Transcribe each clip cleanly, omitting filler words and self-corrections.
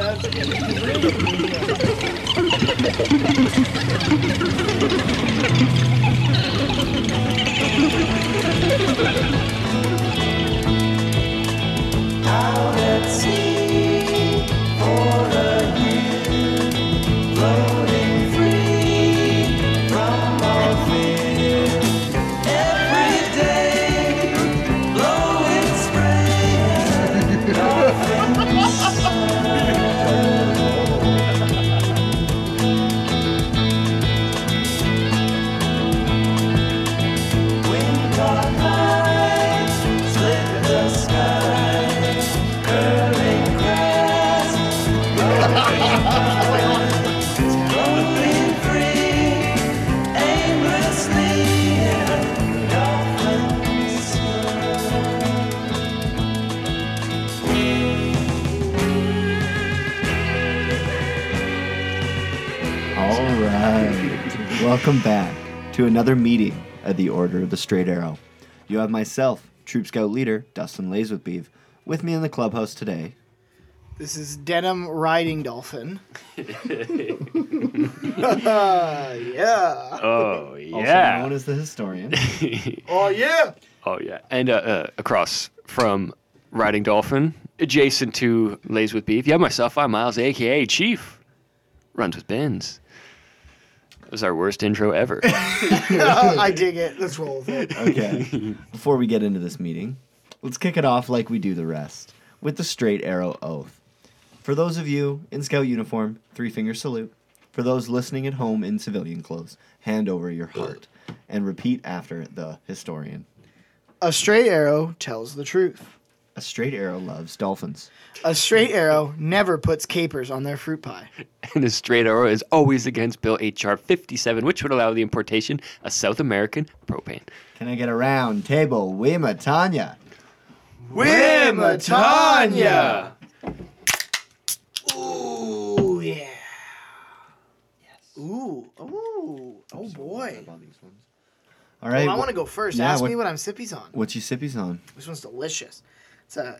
Out at sea for a year, floating free from all fear. Every day, blowing spray, nothing. Wind caught high, slit the sky. Welcome back to another meeting at the Order of the Straight Arrow. You have myself, Troop Scout Leader Dustin Lazewithbeeve, with me in the clubhouse today. This is Denim Riding Dolphin. Yeah. Oh, yeah. Also known as the Historian. Oh, yeah. Oh, yeah. And across from Riding Dolphin, adjacent to Lazewithbeeve, you have myself, I'm Miles, a.k.a. Chief. Runs with Benz. It was our worst intro ever. I dig it. Let's roll with it. Okay. Before we get into this meeting, let's kick it off like we do the rest, with the Straight Arrow Oath. For those of you in Scout uniform, three-finger salute. For those listening at home in civilian clothes, hand over your heart and repeat after the Historian. A straight arrow tells the truth. A straight arrow loves dolphins. A straight arrow never puts capers on their fruit pie. And a straight arrow is always against Bill H.R. 57, which would allow the importation of South American propane. Can I get a round table? Wimatanya. Wimatanya! Ooh, yeah. Yes. Ooh. Ooh. Oh, boy. All right. Well, I want to go first. Yeah, ask me what I'm sippies on. What you sippies on? This one's delicious.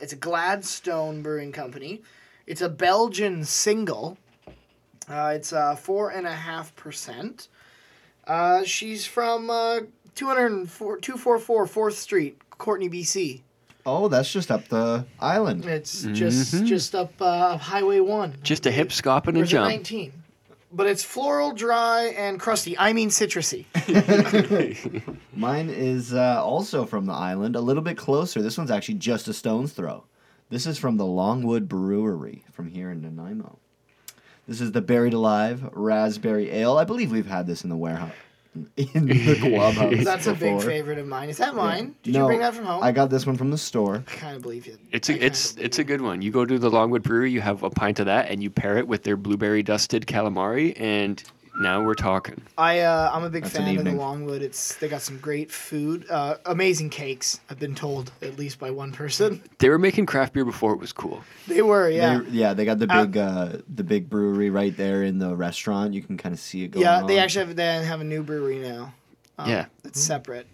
It's a Gladstone Brewing Company. It's a Belgian single. It's 4.5%. She's from 244 4th Street, Courtney, BC. Oh, that's just up the island. It's just up Highway 1. Just a hip, scop, and a jump. 19. But it's floral, dry, and crusty. I mean citrusy. Mine is also from the island, a little bit closer. This one's actually just a stone's throw. This is from the Longwood Brewery from here in Nanaimo. This is the Buried Alive Raspberry Ale. I believe we've had this in the warehouse. In the clubhouse. That's before. A big favorite of mine. Is that mine? Yeah. Did you bring that from home? I got this one from the store. I kind of believe you. It's a good one. You go to the Longwood Brewery, you have a pint of that, and you pair it with their blueberry dusted calamari, and now we're talking. I'm a big fan of the Longwood. They got some great food, amazing cakes. I've been told at least by one person. They were making craft beer before it was cool. They were, yeah. They got the big brewery right there in the restaurant. You can kind of see it going on. Yeah, they have a new brewery now. It's separate.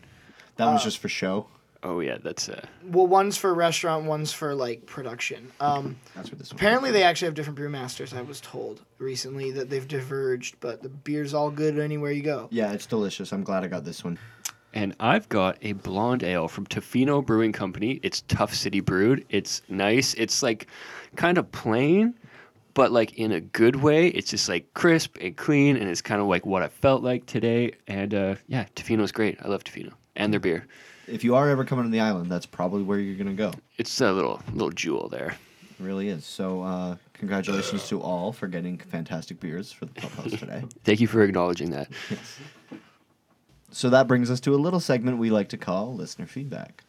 That one's just for show. Oh yeah, that's well, one's for restaurant, one's for like production. That's what this one apparently is. They actually have different brewmasters. I was told recently that they've diverged, but the beer's all good anywhere you go. Yeah, it's delicious. I'm glad I got this one. And I've got a blonde ale from Tofino Brewing Company. It's Tough City brewed. It's nice. It's like kind of plain, but like in a good way. It's just like crisp and clean, and it's kind of like what I felt like today. And Tofino's great. I love Tofino and their beer. If you are ever coming to the island, that's probably where you're going to go. It's a little jewel there. It really is. So congratulations to all for getting fantastic beers for the clubhouse today. Thank you for acknowledging that. Yes. So that brings us to a little segment we like to call Listener Feedback.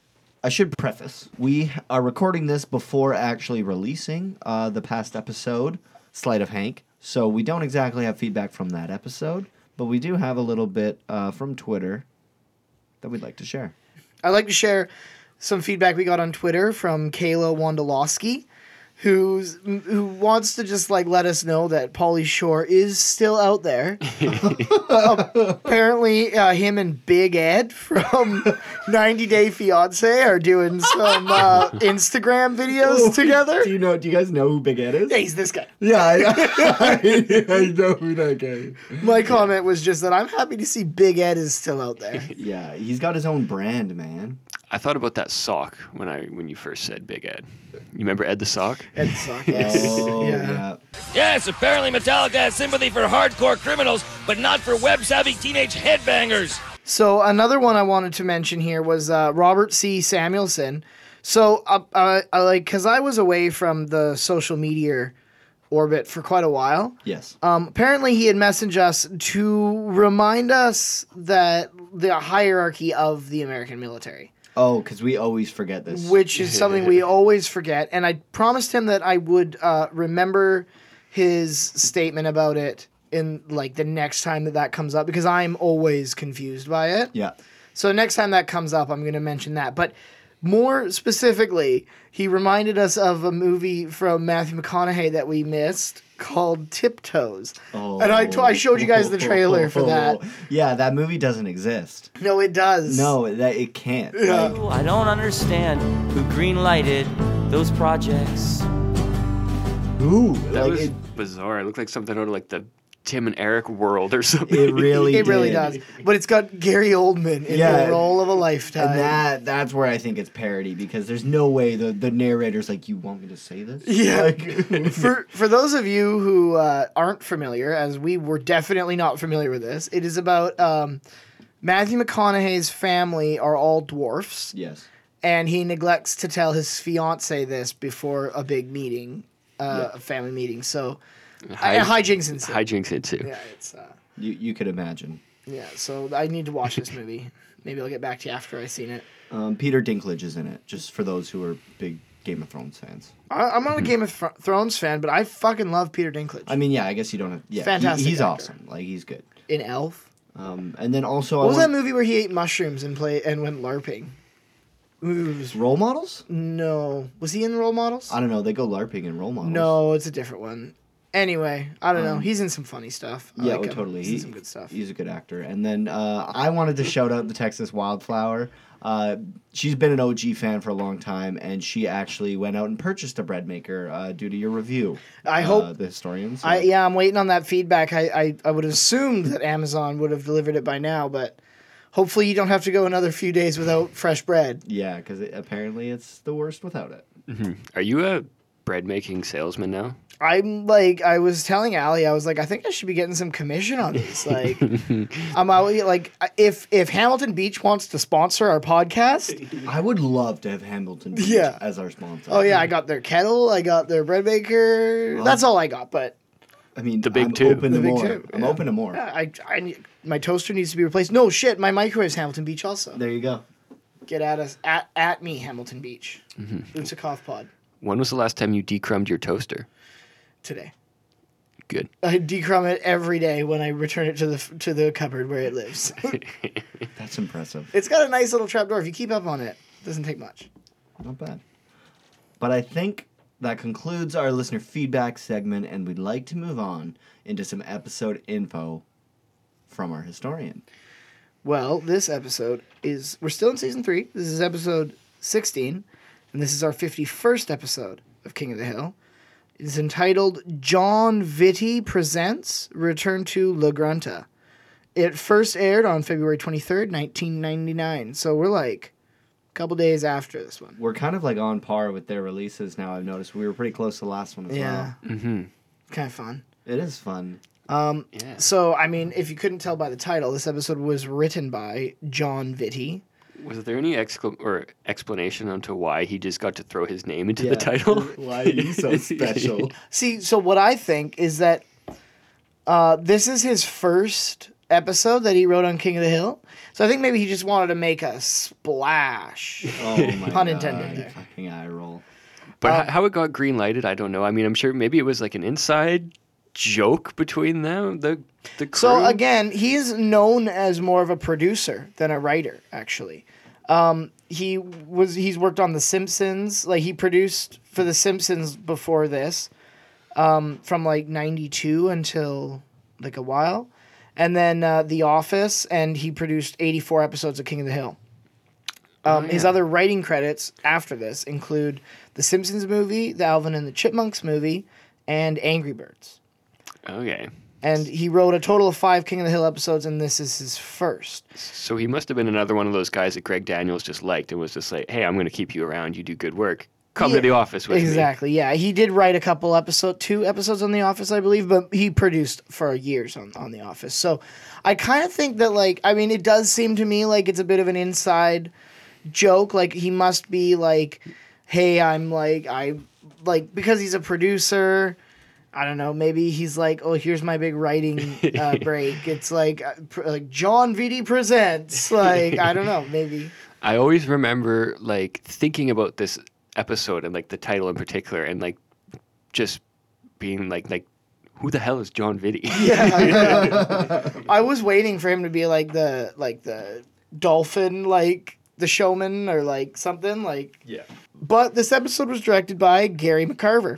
I should preface, we are recording this before actually releasing the past episode, Sleight of Hank. So we don't exactly have feedback from that episode, but we do have a little bit from Twitter that we'd like to share. I'd like to share some feedback we got on Twitter from Kayla Wondolowski. who wants to just like let us know that Pauly Shore is still out there. Apparently, him and Big Ed from 90 Day Fiance are doing some Instagram videos together. Do you know? Do you guys know who Big Ed is? Yeah, he's this guy. Yeah, I know who that guy is. My comment was just that I'm happy to see Big Ed is still out there. Yeah, he's got his own brand, man. I thought about that sock when you first said Big Ed. You remember Ed the Sock? Ed the Sock, yes. Oh, yeah. Yes, apparently Metallica has sympathy for hardcore criminals, but not for web-savvy teenage headbangers. So another one I wanted to mention here was Robert C. Samuelson. So, because I was away from the social media orbit for quite a while. Yes. Apparently he had messaged us to remind us that the hierarchy of the American military. Oh, because we always forget this. Which is something we always forget. And I promised him that I would remember his statement about it in like the next time that comes up, because I'm always confused by it. Yeah. So next time that comes up, I'm going to mention that. But more specifically, he reminded us of a movie from Matthew McConaughey that we missed called Tiptoes. Oh. And I showed you guys the trailer for that. Yeah, that movie doesn't exist. No, it does. No, that it can't. Yeah. I don't understand who greenlighted those projects. Ooh, that like was bizarre. It looked like something out of like the Tim and Eric world or something. It really does. But it's got Gary Oldman in the role of a lifetime. And that's where I think it's parody, because there's no way the narrator's like, you want me to say this? Yeah. Like, for those of you who aren't familiar, as we were definitely not familiar with this, it is about Matthew McConaughey's family are all dwarfs. Yes. And he neglects to tell his fiance this before a big meeting, a family meeting. So hijinks ensue. Yeah, it's you could imagine. Yeah, so I need to watch this movie. Maybe I'll get back to you after I've seen it. Peter Dinklage is in it, just for those who are big Game of Thrones fans. I'm not a Game of Thrones fan, but I fucking love Peter Dinklage. I mean, yeah, I guess you don't have... Yeah, fantastic he's actor. Awesome. Like, he's good. In Elf. And then also... What was that movie where he ate mushrooms and went LARPing? Role Models? No. Was he in Role Models? I don't know. They go LARPing in Role Models. No, it's a different one. Anyway, I don't know. He's in some funny stuff. I like him. Totally. He's in some good stuff. He's a good actor. And then I wanted to shout out the Texas Wildflower. She's been an OG fan for a long time, and she actually went out and purchased a bread maker due to your review. I hope the historians. I'm waiting on that feedback. I would assume that Amazon would have delivered it by now, but hopefully you don't have to go another few days without fresh bread. Yeah, because apparently it's the worst without it. Mm-hmm. Are you a bread-making salesman now? I was telling Allie, I was like, I think I should be getting some commission on this. Like, I'm out, like, if Hamilton Beach wants to sponsor our podcast, I would love to have Hamilton Beach as our sponsor. Oh yeah, I got their kettle, I got their bread maker. Well, that's all I got, but I mean, I'm open to more. Yeah, my toaster needs to be replaced. No shit, my microwave's Hamilton Beach also. There you go. Get at us at me, Hamilton Beach. Mm-hmm. It's a cough pod. When was the last time you decrumbed your toaster? Today. Good. I decrumb it every day when I return it to the cupboard where it lives. That's impressive. It's got a nice little trapdoor. If you keep up on it, it doesn't take much. Not bad. But I think that concludes our listener feedback segment, and we'd like to move on into some episode info from our historian. Well, this episode is... We're still in Season 3. This is episode 16, and this is our 51st episode of King of the Hill. It's entitled John Vitti Presents Return to La Grunta. It first aired on February 23rd, 1999. So we're like a couple days after this one. We're kind of like on par with their releases now, I've noticed. We were pretty close to the last one as well. Yeah. Mm-hmm. Kind of fun. It is fun. Yeah. So, I mean, if you couldn't tell by the title, this episode was written by John Vitti. Was there any explanation onto why he just got to throw his name into the title? Why he's so special. See, so what I think is that this is his first episode that he wrote on King of the Hill. So I think maybe he just wanted to make a splash. Oh my pun intended there. Fucking eye roll. But how it got green-lighted, I don't know. I mean, I'm sure maybe it was like an inside joke between them, the crew. So again, he is known as more of a producer than a writer, actually. He's worked on The Simpsons. Like, he produced for The Simpsons before this, from like 92 until like a while. And then The Office, and he produced 84 episodes of King of the Hill. His other writing credits after this include The Simpsons movie, the Alvin and the Chipmunks movie, and Angry Birds. Okay. And he wrote a total of 5 King of the Hill episodes, and this is his first. So he must have been another one of those guys that Greg Daniels just liked and was just like, hey, I'm going to keep you around. You do good work. Come to the office with me. Exactly, yeah. He did write a couple episodes, 2 episodes on The Office, I believe, but he produced for years on The Office. So I kind of think that, like, I mean, it does seem to me like it's a bit of an inside joke. Like, he must be like, hey, I'm like, because he's a producer, I don't know, maybe he's like, oh, here's my big writing break. It's like John Vitti presents. Like, I don't know, maybe. I always remember, like, thinking about this episode and like the title in particular, and like just being like who the hell is John Vitti? Yeah, I was waiting for him to be like the dolphin, like the showman, or like something like. Yeah. But this episode was directed by Gary McCarver.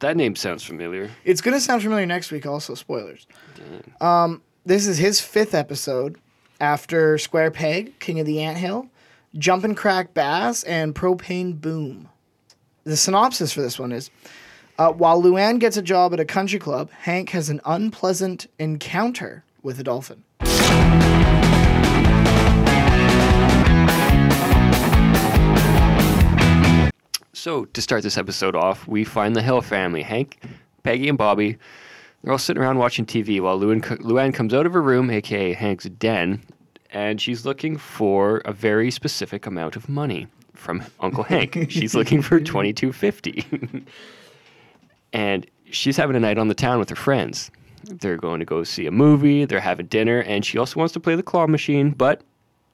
That name sounds familiar. It's gonna sound familiar next week. Also, spoilers. Damn. This is his 5th episode after Square Peg, King of the Anthill, Jump and Crack Bass, and Propane Boom. The synopsis for this one is, while Luann gets a job at a country club, Hank has an unpleasant encounter with a dolphin. So, to start this episode off, we find the Hill family. Hank, Peggy, and Bobby, they're all sitting around watching TV while Luann comes out of her room, a.k.a. Hank's den, and she's looking for a very specific amount of money from Uncle Hank. She's looking for $22.50. And she's having a night on the town with her friends. They're going to go see a movie. They're having dinner. And she also wants to play the claw machine, but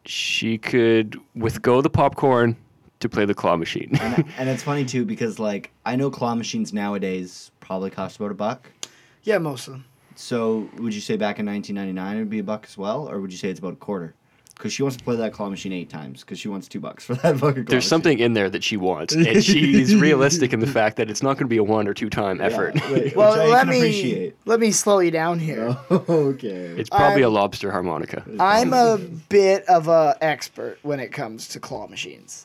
she could withgo the popcorn to play the claw machine. And it's funny, too, because, like, I know claw machines nowadays probably cost about $1. Yeah, most of them. So would you say back in 1999 it would be $1 as well, or would you say it's about $0.25? Because she wants to play that claw machine 8 times, because she wants $2 for that fucking claw machine. There's something in there that she wants, and she's realistic in the fact that it's not going to be a 1 or 2 time effort. Yeah, well, let me slow you down here. Oh, okay. It's probably a lobster harmonica. I'm a bit of an expert when it comes to claw machines.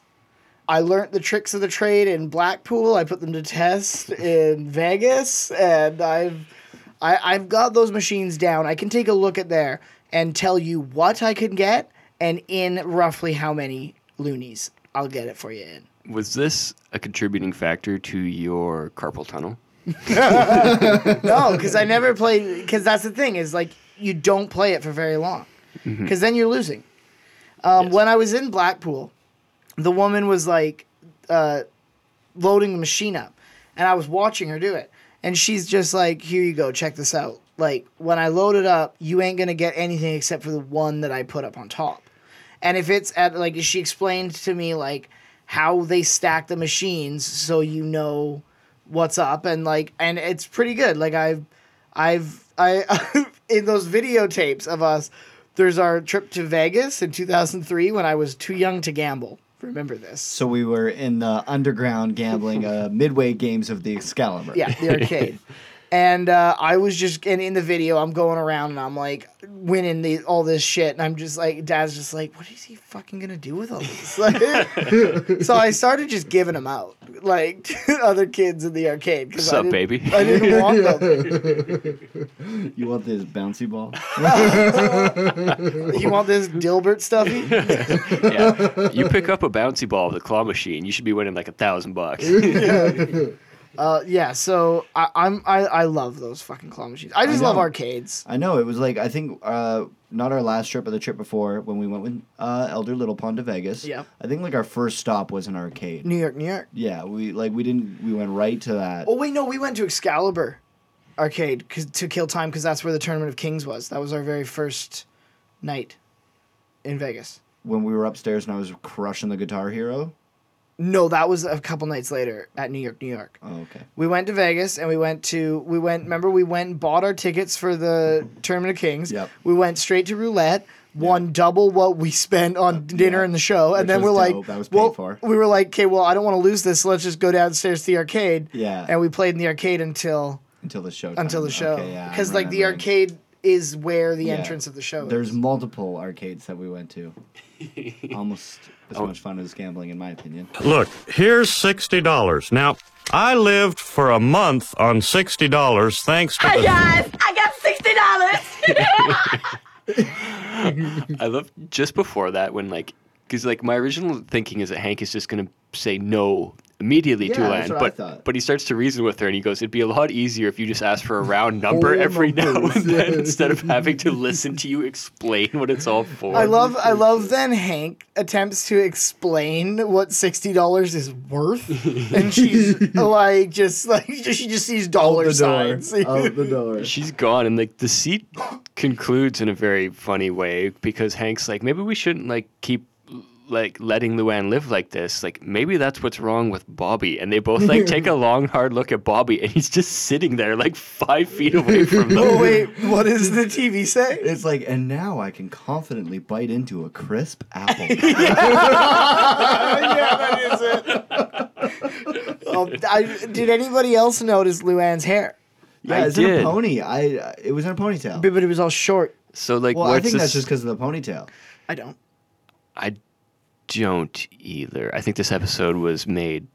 I learned the tricks of the trade in Blackpool. I put them to test in Vegas, and I've got those machines down. I can take a look at there and tell you what I can get and in roughly how many loonies I'll get it for you in. Was this a contributing factor to your carpal tunnel? No, because I never played, because that's the thing is, like, you don't play it for very long because then you're losing. Yes. When I was in Blackpool, the woman was like loading the machine up, and I was watching her do it. And she's just like, here you go, check this out. Like, when I load it up, you ain't going to get anything except for the one that I put up on top. And if it's at, like, she explained to me, like, how they stack the machines so you know what's up. And, like, and it's pretty good. Like, I in those videotapes of us, there's our trip to Vegas in 2003 when I was too young to gamble. Remember this. So we were in the underground gambling midway games of the Excalibur. Yeah, the arcade. And I was just, and in the video, I'm going around and I'm like winning all this shit. And I'm just like, Dad's just like, what is he fucking going to do with all this? Like, so I started just giving them out, like, to other kids in the arcade. What's up, baby? I didn't want them. You want this bouncy ball? You want this Dilbert stuffy? Yeah. You pick up a bouncy ball with a claw machine, you should be winning like $1,000. Yeah. Yeah, so I love those fucking claw machines. I just love arcades. I know, it was like, I think, not our last trip, but the trip before, when we went with Elder Little Pond to Vegas. Yeah. I think, like, our first stop was an arcade. New York, New York. Yeah, we went right to that. Oh, wait, no, we went to Excalibur Arcade to kill time, because that's where the Tournament of Kings was. That was our very first night in Vegas. When we were upstairs and I was crushing the Guitar Hero? No, that was a couple nights later at New York, New York. Oh, okay. We went to Vegas and we went and bought our tickets for the Tournament of Kings. Yep. We went straight to roulette. won double what we spent on dinner and the show. And then we're dope. Like, that was paid for. We were like, okay, well, I don't want to lose this. So let's just go downstairs to the arcade. Yeah. And we played in the arcade until the show. Until the show. Okay, yeah, because like the arcade is where the entrance of the show is. There's multiple arcades that we went to. Almost as much fun as gambling, in my opinion. Look, here's $60. Now, I lived for a month on $60 thanks to... Hi, guys! I got $60! I love just before that when, like... Because, like, my original thinking is that Hank is just going to say no immediately to Anne. But he starts to reason with her, and he goes, it'd be a lot easier if you just asked for a round number every now and then instead of having to listen to you explain what it's all for. I love then Hank attempts to explain what $60 is worth, and she's like, she just sees dollar signs. Out the door. She's gone, and like the seat concludes in a very funny way because Hank's like, maybe we shouldn't like keep like letting Luann live like this, like maybe that's what's wrong with Bobby. And they both like take a long hard look at Bobby, and he's just sitting there like 5 feet away from them. Oh wait, what does the TV say? It's like, and now I can confidently bite into a crisp apple. Yeah, that is it. Well, did anybody else notice Luann's hair? Yeah, it's in a pony. It was in a ponytail, but it was all short. So like, well, I think that's just because of the ponytail. I don't either. I think this episode was made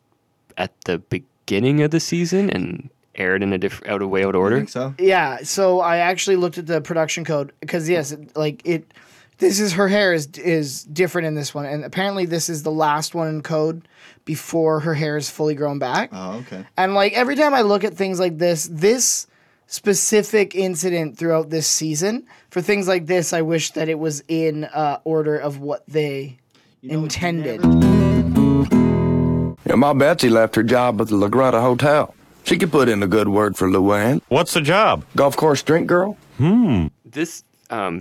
at the beginning of the season and aired in a different out of order. I think so. Yeah. So I actually looked at the production code because this is her hair is different in this one, and apparently this is the last one in code before her hair is fully grown back. Oh, okay. And like every time I look at things like this specific incident throughout this season for things like this, I wish that it was in order of what they. Intended. Yeah, my Betsy left her job at the La Grunta Hotel. She could put in a good word for Luann. What's the job? Golf course drink girl. This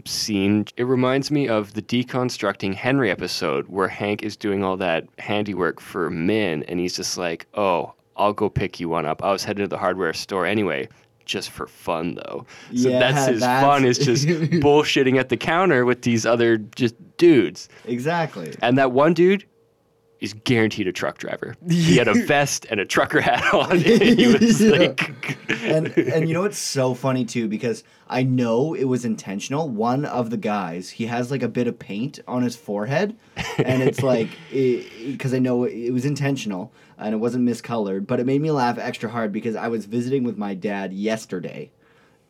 scene, it reminds me of the Deconstructing Henry episode where Hank is doing all that handiwork for Min, and he's just like, oh, I'll go pick you one up. I was headed to the hardware store anyway. Just for fun, though. So that's his fun is just bullshitting at the counter with these other just dudes. Exactly. And that one dude is guaranteed a truck driver. He had a vest and a trucker hat on. And he was like... and you know what's so funny, too, because I know it was intentional. One of the guys, he has like a bit of paint on his forehead. And it's like... Because I know it was intentional. And it wasn't miscolored, but it made me laugh extra hard because I was visiting with my dad yesterday,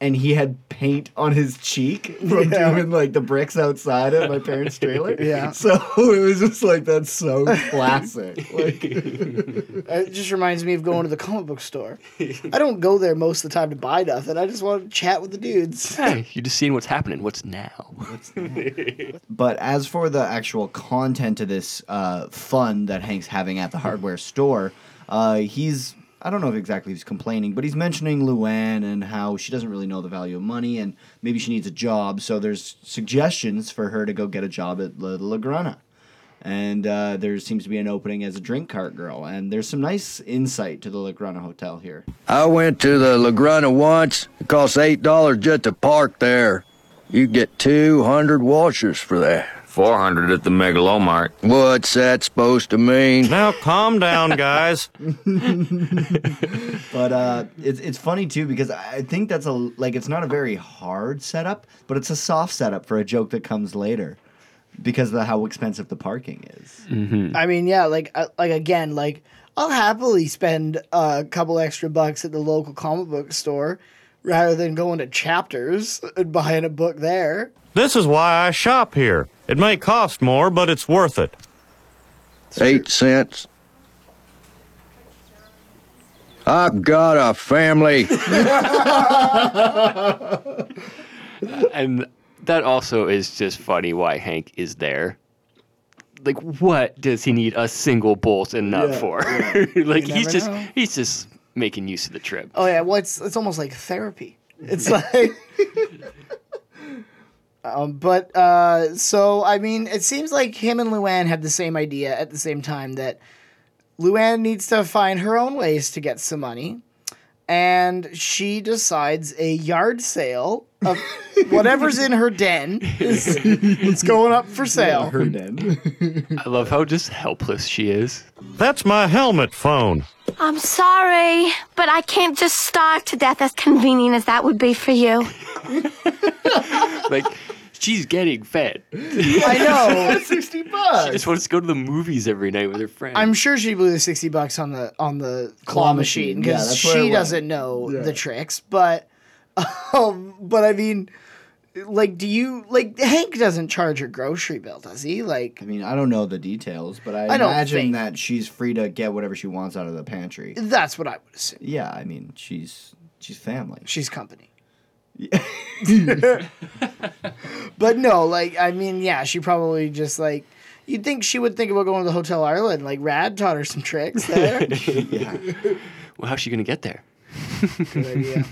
and he had paint on his cheek from doing like the bricks outside of my parents' trailer. Yeah, so it was just like that's so classic. Like, it just reminds me of going to the comic book store. I don't go there most of the time to buy nothing. I just want to chat with the dudes. Hey, you're just seeing what's happening. What's now? But as for the actual content of this fun that Hank's having at the hardware store, I don't know if exactly he's complaining, but he's mentioning Luann and how she doesn't really know the value of money and maybe she needs a job. So there's suggestions for her to go get a job at La Grunta. And there seems to be an opening as a drink cart girl. And there's some nice insight to the La Grunta Hotel here. I went to the La Grunta once. It costs $8 just to park there. You get 200 washers for that. 400 at the Megalomart. What's that supposed to mean? Now calm down, guys. But it's funny too because I think that's it's not a very hard setup, but it's a soft setup for a joke that comes later because of how expensive the parking is. Mm-hmm. I mean, yeah, like I'll happily spend a couple extra bucks at the local comic book store rather than going to Chapters and buying a book there. This is why I shop here. It may cost more, but it's worth it. 8 cents. I've got a family. And that also is just funny why Hank is there. Like, what does he need a single bolt and nut for? Like, he's just making use of the trip. Oh, yeah. Well, it's almost like therapy. It's like... so, I mean, it seems like him and Luann had the same idea at the same time that Luann needs to find her own ways to get some money. and she decides a yard sale of whatever's in her den is it's going up for sale. Yeah, her den. I love how just helpless she is. That's my helmet phone. I'm sorry, but I can't just starve to death, as convenient as that would be for you. Like, she's getting fed. I know. $60. She just wants to go to the movies every night with her friends. I'm sure she blew the $60 on the claw machine because she doesn't know the tricks. But I mean, like, do you like Hank doesn't charge her grocery bill, does he? Like, I mean, I don't know the details, but I imagine that she's free to get whatever she wants out of the pantry. That's what I would assume. Yeah, I mean, she's family. She's company. Yeah. But no, like, I mean, yeah, she probably just, like, you'd think she would think about going to Hotel Ireland. Like, Rad taught her some tricks there. Yeah. Well, how's she going to get there? Good idea.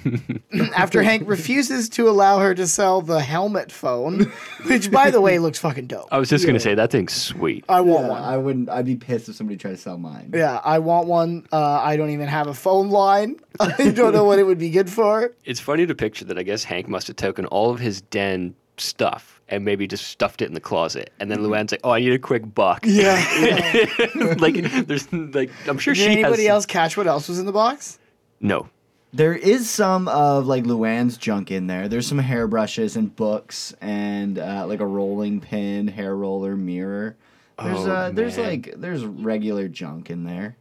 After Hank refuses to allow her to sell the helmet phone, which, by the way, looks fucking dope. I was just going to say, that thing's sweet. I want one. I wouldn't. I'd be pissed if somebody tried to sell mine. Yeah, I want one. I don't even have a phone line. I don't know what it would be good for. It's funny to picture that I guess Hank must have taken all of his den stuff and maybe just stuffed it in the closet. And then Luann's like, oh, I need a quick buck. Yeah. Like, there's, like, I'm sure she has... Did anybody else catch what else was in the box? No. There is some of, like, Luann's junk in there. There's some hairbrushes and books and, like, a rolling pin, hair roller, mirror. There's regular junk in there.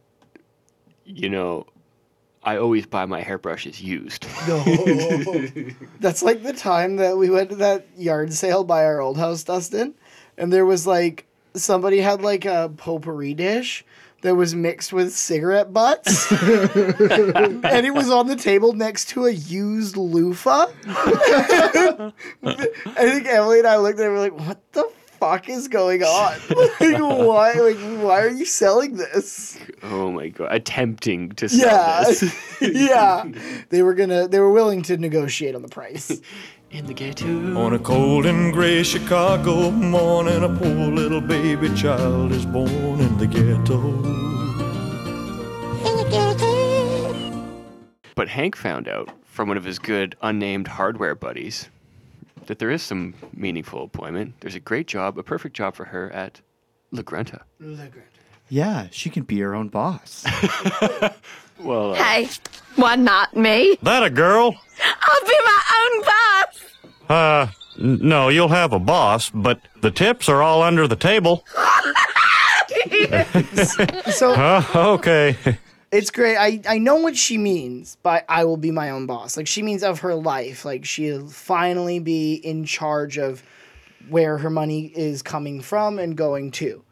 You know, I always buy my hairbrushes used. No. That's like the time that we went to that yard sale by our old house, Dustin, and there was, like, somebody had, like, a potpourri dish that was mixed with cigarette butts. And it was on the table next to a used loofah. I think Emily and I looked at it and we were like, what the fuck is going on? Like, why are you selling this? Oh my god. Attempting to sell this. Yeah. They were willing to negotiate on the price. In the ghetto. On a cold and gray Chicago morning, a poor little baby child is born in the ghetto. In the ghetto. But Hank found out from one of his good unnamed hardware buddies that there is some meaningful employment. There's a great job, a perfect job for her at La Grunta. La Grunta. Yeah, she can be her own boss. Well, hey, why not me? That a girl? I'll be my own boss. No, you'll have a boss, but the tips are all under the table. So okay. It's great. I know what she means by I will be my own boss. Like, she means of her life. Like, she'll finally be in charge of where her money is coming from and going to.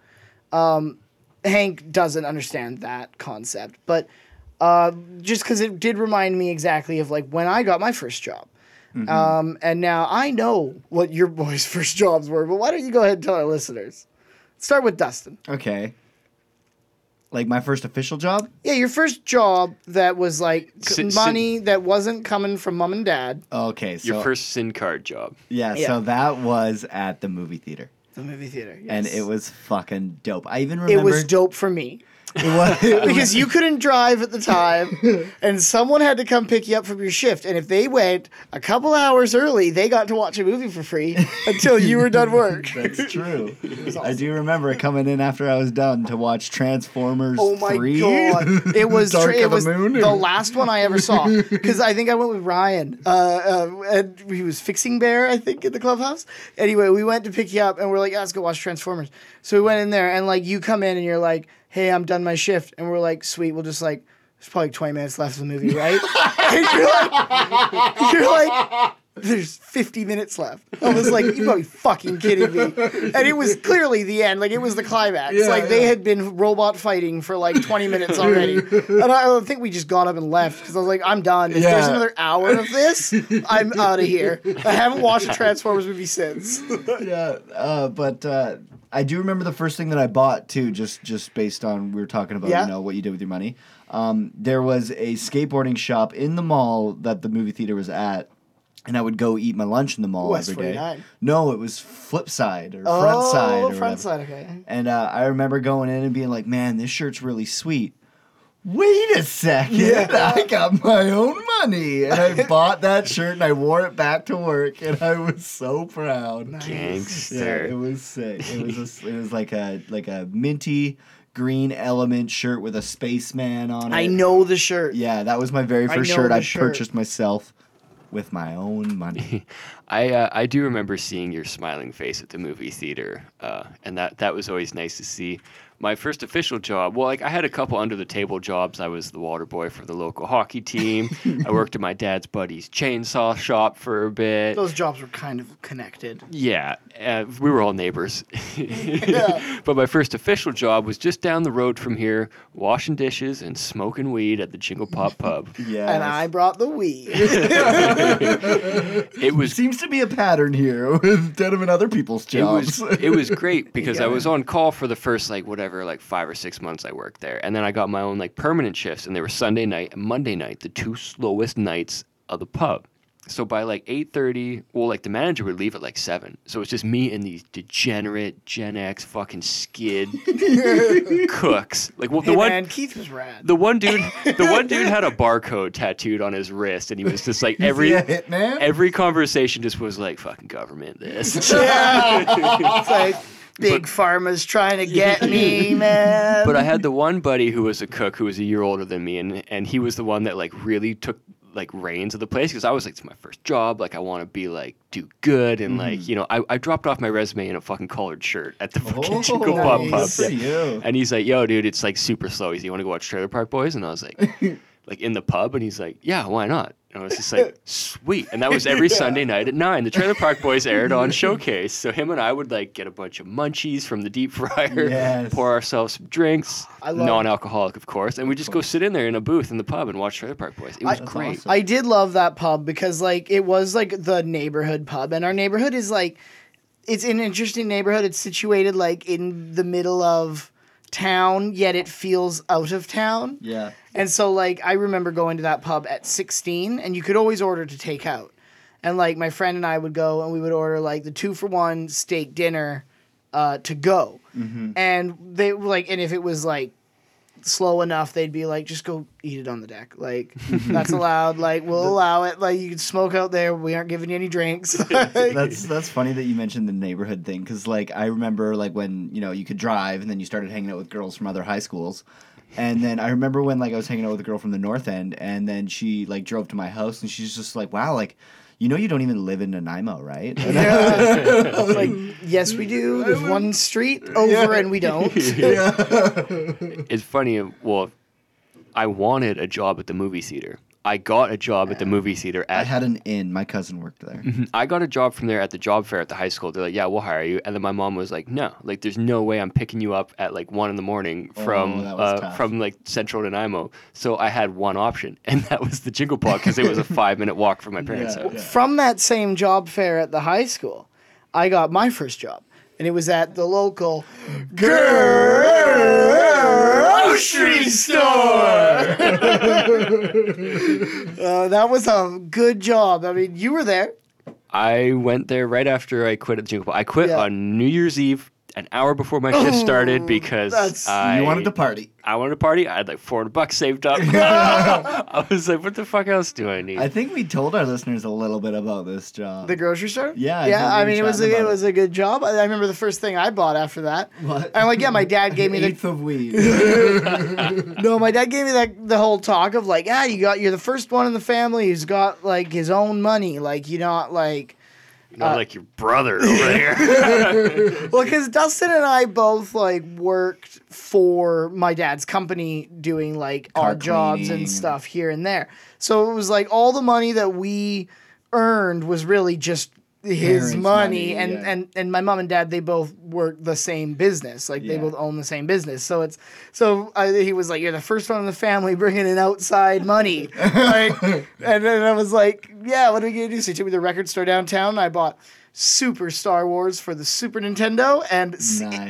Hank doesn't understand that concept, but just because it did remind me exactly of, like, when I got my first job. Mm-hmm. And now I know what your boys' first jobs were, but why don't you go ahead and tell our listeners? Start with Dustin. Okay. Like, my first official job? Yeah, your first job that was, like, money that wasn't coming from mom and dad. Okay, so... Your first SIN card job. Yeah, so that was at the movie theater. The movie theater, yes. And it was fucking dope. I even remember... It was dope for me. Because you couldn't drive at the time, and someone had to come pick you up from your shift. And if they went a couple hours early, they got to watch a movie for free until you were done work. That's true. Awesome. I do remember coming in after I was done to watch Transformers 3. Oh my 3. God. It was, the last one I ever saw. Because I think I went with Ryan. And he was fixing Bear, I think, at the clubhouse. Anyway, we went to pick you up, and we're like, oh, let's go watch Transformers. So we went in there, and, like, you come in, and you're like, hey, I'm done my shift. And we're like, sweet, we'll just, like, there's probably 20 minutes left of the movie, right? And you're like, there's 50 minutes left. I was like, you're probably fucking kidding me. And it was clearly the end. Like, it was the climax. Yeah, like, they had been robot fighting for, like, 20 minutes already. And I think we just got up and left because I was like, I'm done. If there's another hour of this, I'm out of here. I haven't watched a Transformers movie since. But I do remember the first thing that I bought, too, just based on we were talking about, you know, what you did with your money. There was a skateboarding shop in the mall that the movie theater was at, and I would go eat my lunch in the mall every day. West 49. No, it was Flipside or Frontside. Oh, Frontside, okay. And I remember going in and being like, man, this shirt's really sweet. wait a second, I got my own money. And I bought that shirt and I wore it back to work and I was so proud. Nice. Gangster. Yeah, it was sick. It was like a minty green element shirt with a spaceman on it. I know the shirt. Yeah, that was my very first shirt I purchased myself with my own money. I do remember seeing your smiling face at the movie theater, and that was always nice to see. My first official job, well, like I had a couple under-the-table jobs. I was the water boy for the local hockey team. I worked at my dad's buddy's chainsaw shop for a bit. Those jobs were kind of connected. Yeah. We were all neighbors. Yeah. But my first official job was just down the road from here, washing dishes and smoking weed at the Jingle Pop Pub. Yeah. And I brought the weed. Seems to be a pattern here with gentlemen other people's jobs. It was great because I was on call for the first, like, whatever, like 5 or 6 months I worked there, and then I got my own like permanent shifts, and they were Sunday night and Monday night, the two slowest nights of the pub. So by like 8:30, well, like the manager would leave at like 7, so it's just me and these degenerate Gen X fucking skid cooks. Like, well, Keith was rad. The one dude had a barcode tattooed on his wrist, and he was just like every conversation just was like fucking government this. Yeah. It's like, Big Pharma's trying to get me, man. But I had the one buddy who was a cook who was a year older than me, and he was the one that, like, really took, like, reins of the place, because I was like, it's my first job. Like, I want to be, like, do good. And, like, you know, I dropped off my resume in a fucking collared shirt at the fucking Jingle Pop Pop. Yeah. And he's like, yo, dude, it's, like, super slow. He's like, you want to go watch Trailer Park Boys? And I was like... like in the pub, and he's like, yeah, why not? And I was just like, sweet. And that was every Sunday night at 9. The Trailer Park Boys aired on Showcase. So him and I would like get a bunch of munchies from the deep fryer, pour ourselves some drinks, non-alcoholic, of course, and we just go sit in there in a booth in the pub and watch Trailer Park Boys. It was great. Awesome. I did love that pub because like it was like the neighborhood pub, and our neighborhood is like, it's an interesting neighborhood. It's situated like in the middle of town, yet it feels out of town. Yeah. And so, like, I remember going to that pub at 16, and you could always order to take out. And, like, my friend and I would go, and we would order, like, the 2-for-1 steak dinner to go. Mm-hmm. And they, like, and if it was, like, slow enough, they'd be like, just go eat it on the deck. Like, that's allowed. Like, we'll allow it. Like, you can smoke out there. We aren't giving you any drinks. That's funny that you mentioned the neighborhood thing, because, like, I remember, like, when, you know, you could drive, and then you started hanging out with girls from other high schools. And then I remember when, like, I was hanging out with a girl from the North End, and then she, like, drove to my house, and she's just like, wow, like, you know you don't even live in Nanaimo, right? Yeah. I was like, yes, we do. There's one street over and we don't. Yeah. It's funny. Well, I wanted a job at the movie theater. I got a job at the movie theater. I had an inn. My cousin worked there. Mm-hmm. I got a job from there at the job fair at the high school. They're like, yeah, we'll hire you. And then my mom was like, no, like there's no way I'm picking you up at like 1 a.m. from like central Nanaimo. So I had one option, and that was the Jingle Pod, because it was a 5-minute walk from my parents' house. Yeah. From that same job fair at the high school, I got my first job, and it was at the local grocery store. That was a good job. I mean, you were there. I went there right after I quit at the Jingle Ball. I quit on New Year's Eve, an hour before my shift started, because I wanted to party. I wanted to party. I had like $400 saved up. I was like, what the fuck else do I need? I think we told our listeners a little bit about this job. The grocery store? Yeah. Yeah, I mean, it was a good job. I remember the first thing I bought after that. What? I'm like, yeah, my dad gave me the... eighth of weed. No, my dad gave me that, the whole talk of like, you're the first one in the family who's got like his own money. Like, you're not like... Not like your brother over here. Well, because Dustin and I both, like, worked for my dad's company doing, like, odd jobs and stuff here and there. So it was, like, all the money that we earned was really just his money. And my mom and dad, they both work the same business. Like, they both own the same business. So it's he was like, you're the first one in the family bringing in outside money. Like, and then I was like, yeah, what are we going to do? So he took me to the record store downtown, and I bought Super Star Wars for the Super Nintendo and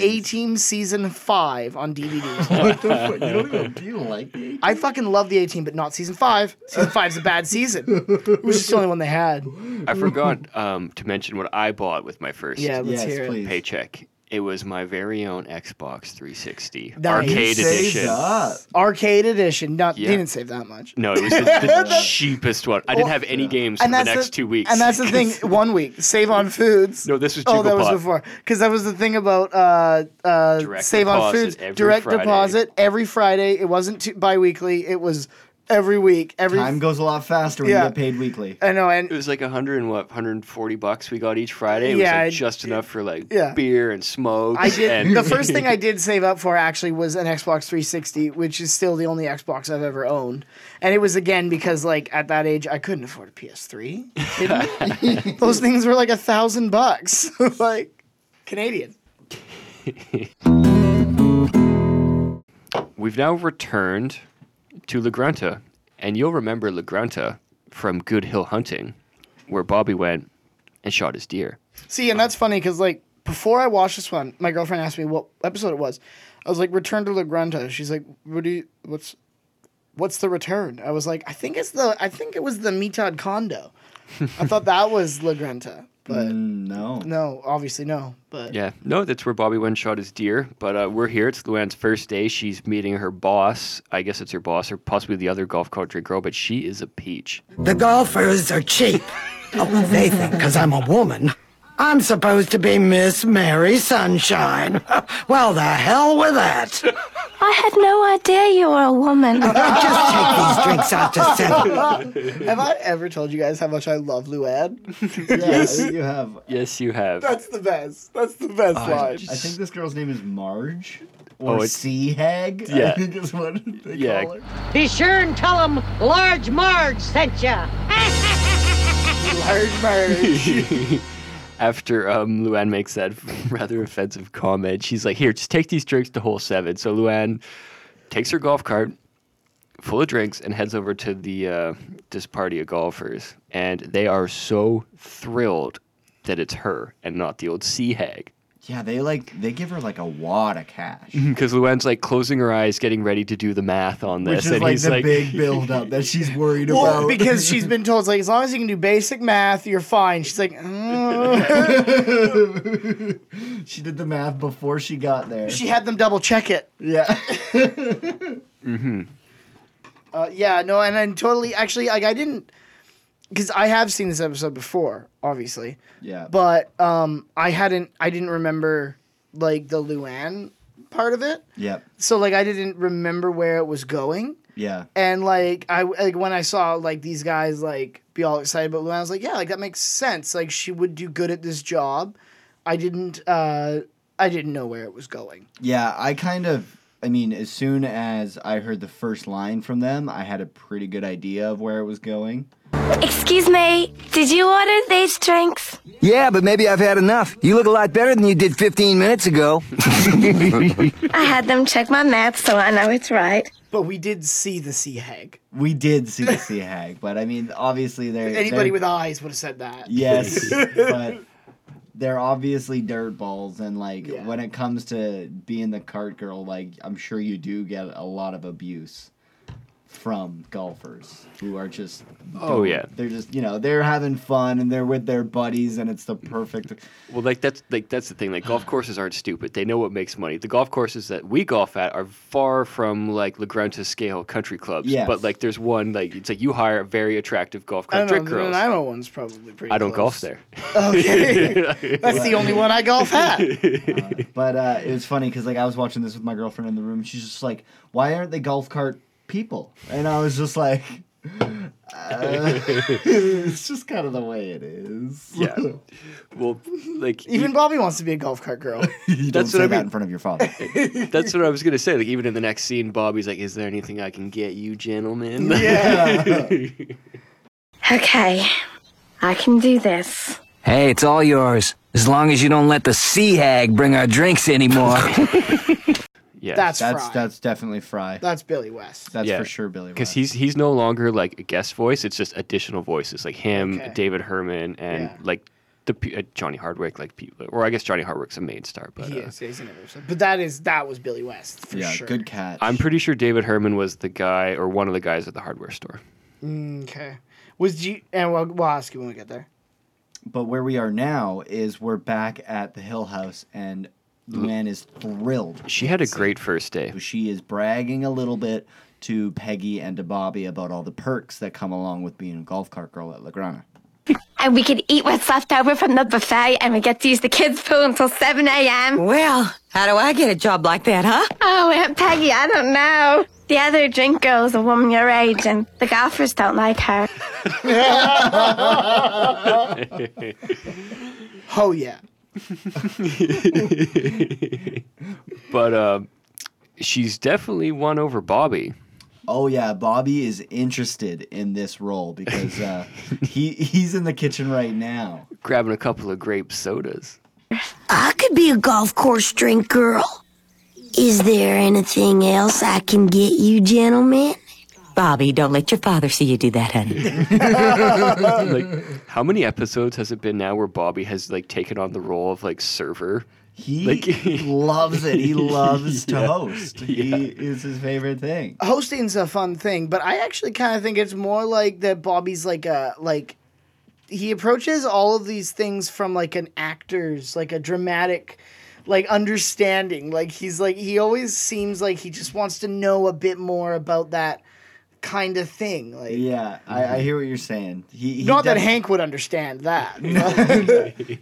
A-Team Season 5 on DVD. What the fuck? You don't even feel like the A-Team? I fucking love the A-Team, but not Season 5. Season 5's a bad season, which is the only one they had. I forgot to mention what I bought with my first paycheck. It was my very own Xbox 360 arcade edition. Arcade edition. Not yeah. They didn't save that much. No, it was the cheapest one. I didn't have any games for the next 2 weeks. And that's the thing. 1 week save on foods. No, this was Jingle Pot. That was before because that was the thing about save on foods. Direct deposit every Friday. It wasn't biweekly. It was. Every week, time goes a lot faster when you get paid weekly. I know, and it was like $140 we got each Friday. It was like just enough for like beer and smoke. The first thing I did save up for actually was an Xbox 360, which is still the only Xbox I've ever owned. And it was again because like at that age I couldn't afford a PS3. Those things were like $1,000, like Canadian. We've now returned to La Grunta, and you'll remember La Grunta from Good Hill Hunting, where Bobby went and shot his deer. See, and that's funny because, like, before I watched this one, my girlfriend asked me what episode it was. I was like, "Return to La Grunta." She's like, "What's the return?" I was like, "I think it was the Mitad Kondo." I thought that was La Grunta, but no, obviously no. But that's where Bobby went and shot his deer. But we're here. It's Luann's first day. She's meeting her boss. I guess it's her boss or possibly the other golf country girl, but she is a peach. The golfers are cheap. Oh, they think because I'm a woman, I'm supposed to be Miss Mary Sunshine. Well, the hell with that. I had no idea you were a woman. Just take these drinks out to 7. Have I ever told you guys how much I love Luann? Yes, you have. Yes, you have. That's the best. That's the best line. I think this girl's name is Marge. Or Sea Hag, I think is what they call her. Be sure and tell them Large Marge sent ya. Large Marge. After Luann makes that rather offensive comment, she's like, "Here, just take these drinks to hole 7. So Luann takes her golf cart full of drinks and heads over to the this party of golfers, and they are so thrilled that it's her and not the old sea hag. Yeah, they give her like a wad of cash because Luann's like closing her eyes, getting ready to do the math on this, which is and like he's the like big build up that she's worried about because she's been told like as long as you can do basic math, you're fine. She's like, she did the math before she got there. She had them double check it. Yeah. Mm-hmm. And I'm totally actually like I didn't. Because I have seen this episode before, obviously. Yeah. But I didn't remember like the Luann part of it. Yeah. So like I didn't remember where it was going. Yeah. And like I when I saw like these guys like be all excited about Luann, I was like, yeah, like that makes sense. Like she would do good at this job. I didn't know where it was going. Yeah, as soon as I heard the first line from them, I had a pretty good idea of where it was going. Excuse me, did you order these drinks? Yeah, but maybe I've had enough. You look a lot better than you did 15 minutes ago. I had them check my math, so I know it's right. But we did see the sea hag. We did see the sea hag, but I mean, obviously anybody with eyes would have said that. Yes, but they're obviously dirtballs, and when it comes to being the cart girl, like I'm sure you do get a lot of abuse from golfers who are just they're just they're having fun and they're with their buddies and it's the perfect that's the thing, like golf courses aren't stupid, they know what makes money. The golf courses that we golf at are far from like La Grunta scale country clubs, but like there's one like it's like you hire a very attractive golf cart trick girls. I know one's probably pretty I don't close. Golf there. Okay. That's the only one I golf at. But it was funny because like I was watching this with my girlfriend in the room, she's just like, why aren't they golf cart people? And I was just like, it's just kind of the way it is. Yeah. Well, like even Bobby wants to be a golf cart girl. You don't say that in front of your father. That's what I was gonna say. Like even in the next scene, Bobby's like, "Is there anything I can get you, gentlemen?" Yeah. Okay, I can do this. Hey, it's all yours as long as you don't let the sea hag bring our drinks anymore. Yes. That's definitely Fry. That's Billy West. That's for sure Billy West. Because he's no longer like a guest voice. It's just additional voices like him, David Herman, and like the Johnny Hardwick. Like people, or I guess Johnny Hardwick's a main star, but he is. He's an episode. But that was Billy West for sure. Good catch. I'm pretty sure David Herman was the guy or one of the guys at the hardware store. Okay. And we'll ask you when we get there. But where we are now is we're back at the Hill House and the man is thrilled. She had a great first day. She is bragging a little bit to Peggy and to Bobby about all the perks that come along with being a golf cart girl at La Grana. And we could eat what's left over from the buffet, and we get to use the kids' pool until 7 a.m. Well, how do I get a job like that, huh? Oh, Aunt Peggy, I don't know. The other drink girl is a woman your age, and the golfers don't like her. Oh, yeah. But she's definitely won over Bobby. Oh, yeah, Bobby is interested in this role because he's in the kitchen right now. Grabbing a couple of grape sodas. I could be a golf course drink girl. Is there anything else I can get you, gentlemen? Bobby, don't let your father see you do that, honey. How many episodes has it been now where Bobby has, taken on the role of, server? He loves it. He loves to host. Yeah. It's his favorite thing. Hosting's a fun thing, but I actually kind of think it's more like that Bobby's he approaches all of these things from an actor's, a dramatic understanding. He's he always seems like he just wants to know a bit more about that kind of thing. Yeah, I hear what you're saying. He not that Hank would understand that.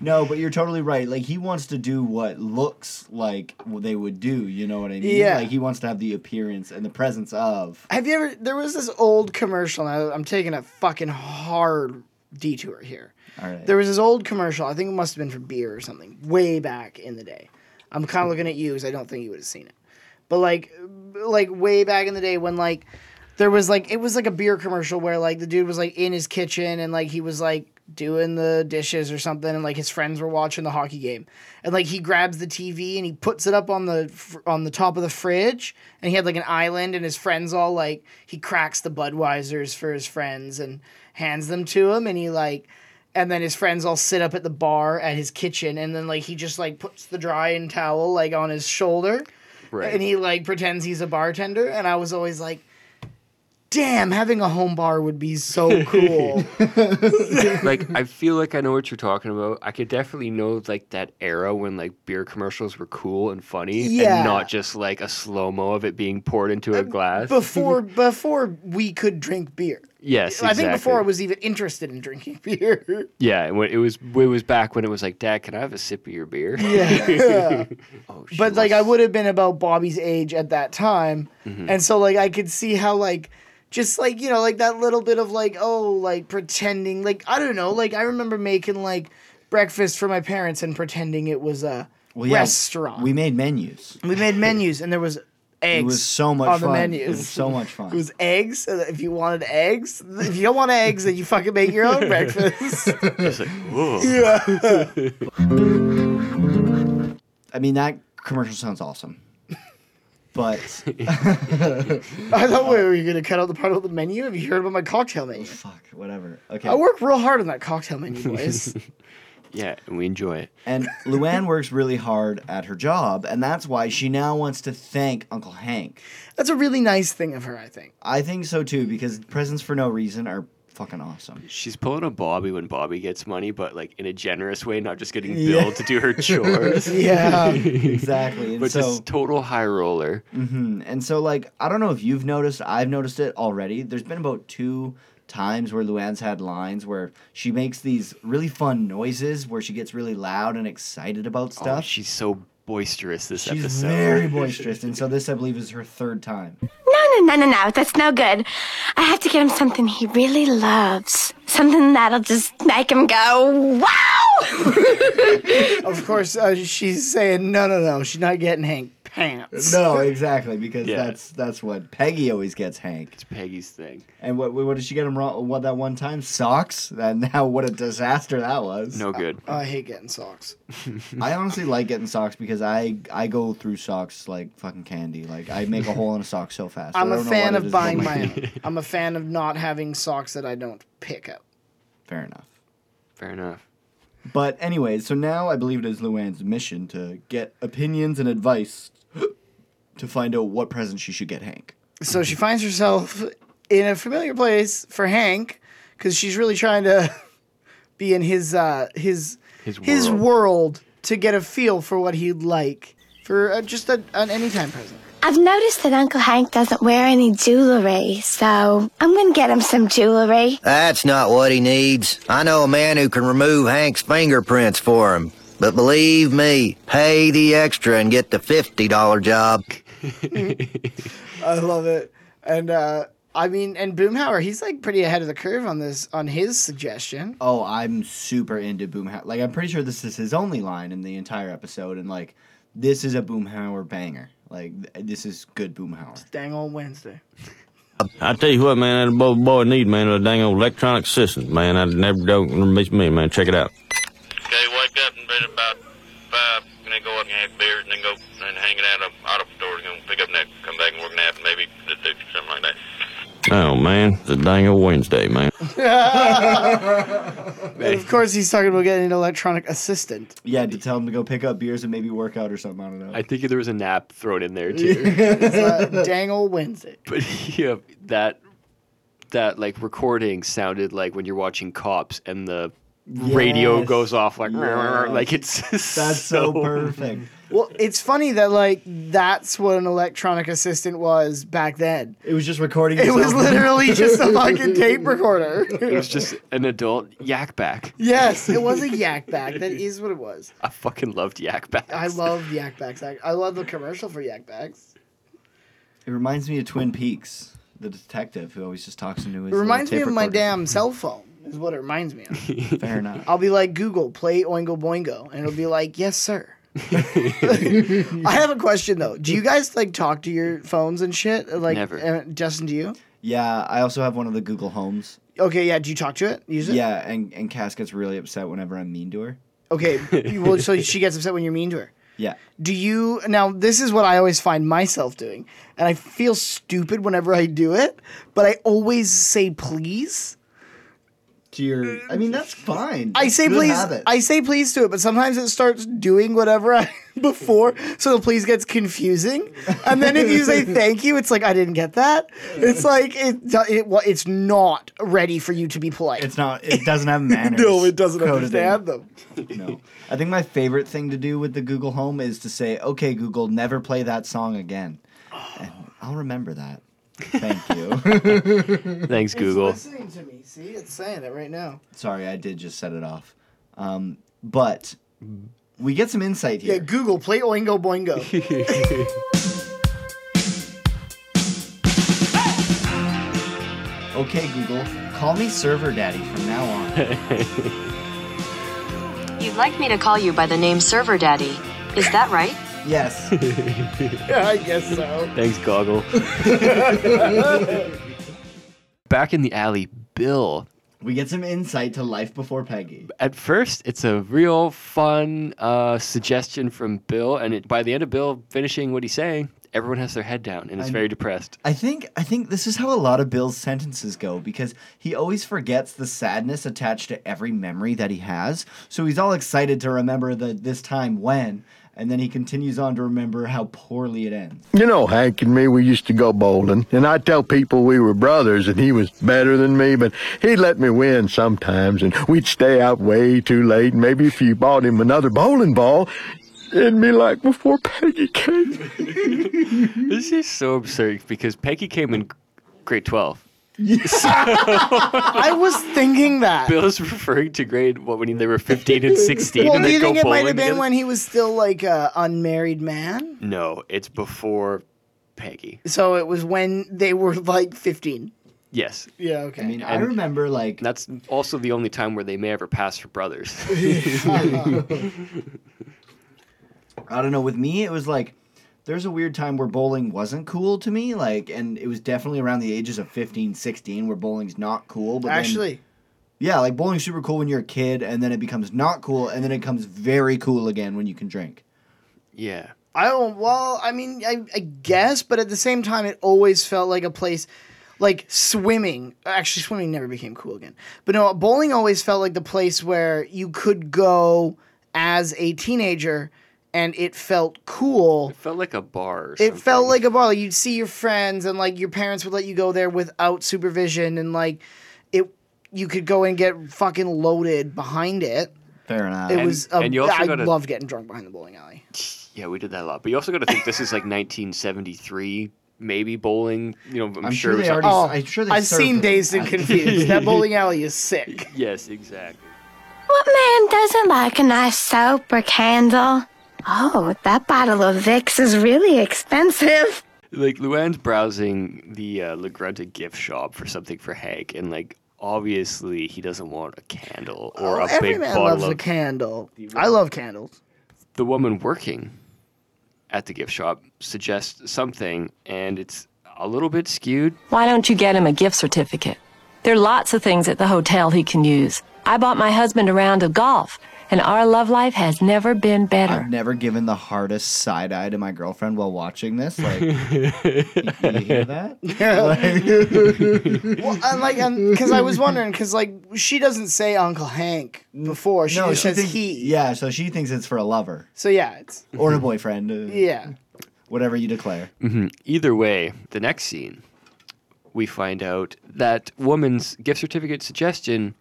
No, but you're totally right. He wants to do what looks like they would do, you know what I mean? Yeah. He wants to have the appearance and the presence of. Have you ever, there was this old commercial, and I'm taking a fucking hard detour here. All right. There was this old commercial, I think it must have been for beer or something, way back in the day. I'm kind of looking at you because I don't think you would have seen it. But way back in the day when there was, it was, a beer commercial where, the dude was, in his kitchen and, he was, doing the dishes or something and, his friends were watching the hockey game. And, he grabs the TV and he puts it up on the top of the fridge and he had, an island and his friends all, he cracks the Budweisers for his friends and hands them to him and he, and then his friends all sit up at the bar at his kitchen and then, he just, puts the dry-in towel, on his shoulder. Right. And he, pretends he's a bartender and I was always, damn, having a home bar would be so cool. I feel I know what you're talking about. I could definitely know, that era when, beer commercials were cool and funny. Yeah. And not just, a slow-mo of it being poured into a glass. Before we could drink beer. Yes, exactly. I think before I was even interested in drinking beer. Yeah, it was back when it was Dad, can I have a sip of your beer? Yeah. Oh, shit. But, I would have been about Bobby's age at that time. Mm-hmm. And so, I could see how, just, that little bit of, pretending. I don't know. I remember making, breakfast for my parents and pretending it was a restaurant. We made menus. And there was eggs on the menus. It was so much fun. It was eggs. If you wanted eggs. If you don't want eggs, then you fucking make your own breakfast. It's whoa. Yeah. I mean, that commercial sounds awesome. But I thought we were going to cut out the part about the menu. Have you heard about my cocktail menu? Fuck, whatever. Okay. I work real hard on that cocktail menu, boys. Yeah, and we enjoy it. And Luann works really hard at her job, and that's why she now wants to thank Uncle Hank. That's a really nice thing of her, I think. I think so, too, because presents for no reason are fucking awesome. She's pulling a Bobby when Bobby gets money, but in a generous way, not just getting billed to do her chores. Yeah, exactly. But just total high roller. Mm-hmm. And so, I don't know if you've noticed, I've noticed it already. There's been about 2 times where Luann's had lines where she makes these really fun noises where she gets really loud and excited about stuff. Oh, she's so boisterous this episode. She's very boisterous, and so this, I believe, is her 3rd time. No, that's no good. I have to get him something he really loves. Something that'll just make him go, wow! Of course, she's saying, no, she's not getting Hank pants. No, exactly, because that's what Peggy always gets Hank. It's Peggy's thing. And what did she get him wrong, that one time? Socks? And now what a disaster that was. No good. I hate getting socks. I honestly like getting socks because I go through socks like fucking candy. I make a hole in a sock so fast. I'm a fan of buying my own. I'm a fan of not having socks that I don't pick up. Fair enough. But anyway, so now I believe it is Luann's mission to get opinions and advice to find out what present she should get Hank. So she finds herself in a familiar place for Hank because she's really trying to be in his world. to get a feel for what he'd like for just an anytime present. I've noticed that Uncle Hank doesn't wear any jewelry, so I'm going to get him some jewelry. That's not what he needs. I know a man who can remove Hank's fingerprints for him. But believe me, pay the extra and get the $50 job. I love it. And, and Boomhauer, he's, like, pretty ahead of the curve on this, on his suggestion. Oh, I'm super into Boomhauer. Like, I'm pretty sure this is his only line in the entire episode, and, like, this is a Boomhauer banger. Like, this is good Boomhauer. It's dang old Wednesday. I tell you what, man, that boy need, man, a dang old electronic system, man. I never don't meet me, man. Check it out. Okay, wake up and bed about 5, and then go up and have beers, and then go and hang it out of auto store, and go pick up that, come back and work nap, and maybe just do something like that. Oh, man. It's a dang old Wednesday, man. And of course, he's talking about getting an electronic assistant. Yeah, to tell him to go pick up beers and maybe work out or something. I don't know. I think there was a nap thrown in there, too. It's a dang old Wednesday. But yeah, that like, recording sounded like when you're watching Cops and the radio goes off like... Yes. Like, it's that's so perfect. Well, it's funny that, like, that's what an electronic assistant was back then. It was just recording yourself. It was literally just a fucking tape recorder. It was just an adult yak back. Yes, it was a yak back. That is what it was. I fucking loved yak backs. I love yak backs. I love the commercial for yak backs. It reminds me of Twin Peaks, the detective who always just talks into his. It reminds me of my damn cell phone. Is what it reminds me of. Fair enough. I'll be like, Google, play Oingo Boingo, and it'll be like, yes, sir. I have a question though. Do you guys like talk to your phones and shit? Like, never. Justin, do you? Yeah, I also have one of the Google Homes. Okay, yeah. Do you talk to it? Use it? Yeah, and Cass gets really upset whenever I'm mean to her. Okay, well, so she gets upset when you're mean to her. Yeah. Do you now? This is what I always find myself doing, and I feel stupid whenever I do it. But I always say please. To your, I mean, that's fine. I say please. Habit. I say please to it, but sometimes it starts doing whatever I before, so the please gets confusing. And then if you say thank you, it's like I didn't get that. It's like it's not ready for you to be polite. It's not. It doesn't have manners. No, it doesn't understand them. No, I think my favorite thing to do with the Google Home is to say, "Okay, Google, never play that song again." And I'll remember that. Thank you. Thanks, Google. It's listening to me. See, it's saying it right now. Sorry, I did just set it off. But we get some insight here. Yeah, Google, play Oingo Boingo. Okay, Google, call me Server Daddy from now on. You'd like me to call you by the name Server Daddy. Is that right? Yes. Yeah, I guess so. Thanks, Goggle. Back in the alley, Bill. We get some insight to life before Peggy. At first, it's a real fun suggestion from Bill, and by the end of Bill finishing what he's saying, everyone has their head down and is very depressed. I think this is how a lot of Bill's sentences go, because he always forgets the sadness attached to every memory that he has. So he's all excited to remember this time when... And then he continues on to remember how poorly it ends. You know, Hank and me, we used to go bowling. And I'd tell people we were brothers and he was better than me, but he'd let me win sometimes. And we'd stay out way too late. Maybe if you bought him another bowling ball, it'd be like before Peggy came. This is so absurd because Peggy came in grade 12. Yeah. So, I was thinking that Bill's referring to grade when they were 15 and 16. Well, and do you think it might have been when he was still like an unmarried man? No, it's before Peggy. So it was when they were like 15. Yes. Yeah. Okay. I mean, I remember like that's also the only time where they may ever pass for brothers. I don't know. With me, it was like. There's a weird time where bowling wasn't cool to me, like, and it was definitely around the ages of 15, 16 where bowling's not cool. But actually. Then, yeah, like bowling's super cool when you're a kid and then it becomes not cool and then it becomes very cool again when you can drink. Yeah. I guess, but at the same time it always felt like a place, like swimming. Actually, swimming never became cool again. But no, bowling always felt like the place where you could go as a teenager and it felt cool. It felt like a bar or something. It felt like a bar. Like you'd see your friends and like your parents would let you go there without supervision and like you could go and get fucking loaded behind it. Fair enough. It was. I loved getting drunk behind the bowling alley. Yeah, we did that a lot. But you also got to think this is like 1973, maybe bowling. You know, I'm sure they already. Oh, I'm sure I've seen Dazed and Confused. That bowling alley is sick. Yes, exactly. What man doesn't like a nice soap or candle? Oh, that bottle of Vicks is really expensive. Like, Luann's browsing the La Grunta gift shop for something for Hank, and, like, obviously he doesn't want a candle or a big bottle of... Every man loves a candle. I love candles. The woman working at the gift shop suggests something, and it's a little bit skewed. Why don't you get him a gift certificate? There are lots of things at the hotel he can use. I bought my husband a round of golf, and our love life has never been better. I've never given the hardest side eye to my girlfriend while watching this. Like, you hear that? Yeah. I was wondering, because like she doesn't say Uncle Hank before. She says he. Yeah, so she thinks it's for a lover. So yeah, it's or a boyfriend. Yeah, whatever you declare. Mm-hmm. Either way, the next scene, we find out that woman's gift certificate suggestion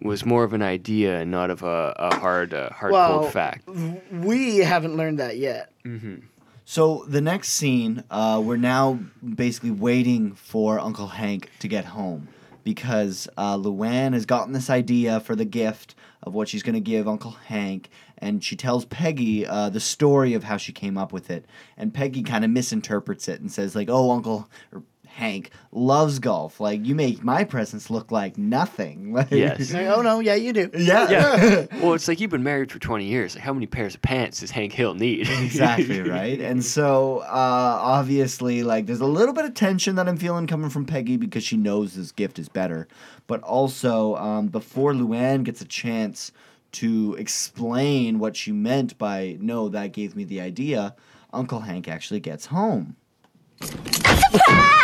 was more of an idea and not of a hard, cold fact. We haven't learned that yet. Mm-hmm. So the next scene, we're now basically waiting for Uncle Hank to get home because Luann has gotten this idea for the gift of what she's going to give Uncle Hank, and she tells Peggy the story of how she came up with it. And Peggy kind of misinterprets it and says, like, oh, Uncle... Hank loves golf. Like, you make my presence look like nothing. Like, yes. Like, oh, no, yeah, you do. Yeah. Well, it's like you've been married for 20 years. Like, how many pairs of pants does Hank Hill need? Exactly, right? And so, obviously, like, there's a little bit of tension that I'm feeling coming from Peggy because she knows this gift is better. But also, before Luann gets a chance to explain what she meant by, no, that gave me the idea, Uncle Hank actually gets home. Surprise!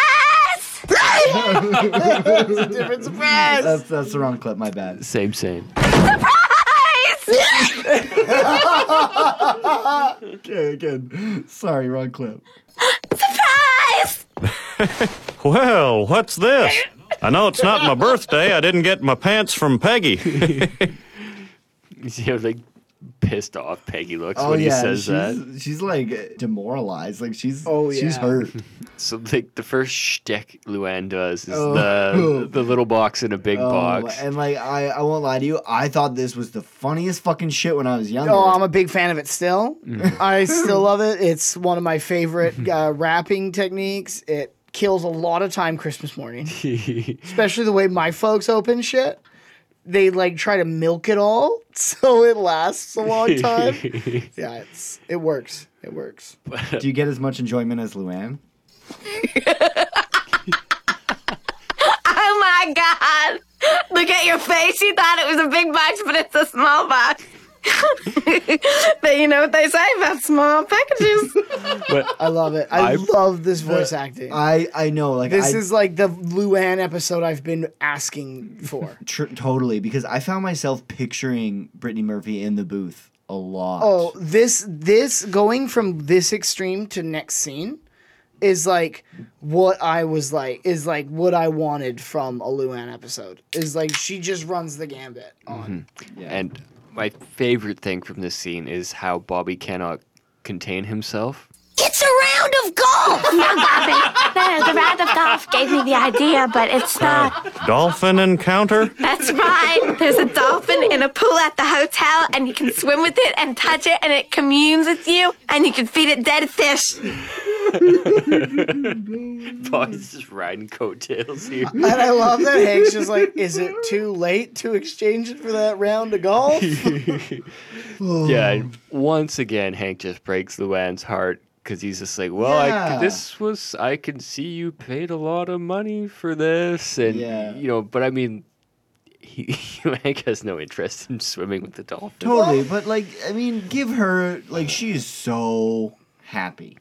That's a different surprise. That's the wrong clip, my bad. Same. Surprise! Okay, good. Sorry, wrong clip. Surprise! Well, what's this? I know it's not my birthday. I didn't get my pants from Peggy. You see how, like, pissed off Peggy looks when he says that. She's like demoralized. Like she's hurt. So like the first shtick Luann does is the little box in a big box. And like I won't lie to you, I thought this was the funniest fucking shit when I was younger. Oh, I'm a big fan of it still. Mm. I still love it. It's one of my favorite rapping techniques. It kills a lot of time Christmas morning. Especially the way my folks open shit. They, like, try to milk it all so it lasts a long time. Yeah, it works. It works. Do you get as much enjoyment as Luann? Oh, my God. Look at your face. You thought it was a big box, but it's a small box. But you know what they say about small packages. But I love it. I love this voice acting. I know. Like this is like the Luann episode I've been asking for. Totally, because I found myself picturing Brittany Murphy in the booth a lot. Oh, this going from this extreme to next scene is like what I was like, is like what I wanted from a Luann episode. Is like she just runs the gambit on. Mm-hmm. Yeah. And my favorite thing from this scene is how Bobby cannot contain himself. It's a round of golf! No, Bobby. No, the round of golf gave me the idea, but it's not... Dolphin encounter? That's right. There's a dolphin in a pool at the hotel, and you can swim with it and touch it, and it communes with you, and you can feed it dead fish. Bobby's just riding coattails here. And I love that Hank's just like, is it too late to exchange it for that round of golf? Yeah, once again, Hank just breaks Luann's heart. Because he's just like, well, yeah. I can see you paid a lot of money for this. And, you know, but I mean, Hank has no interest in swimming with the dolphin. Totally. But, like, I mean, give her, like, she is so happy.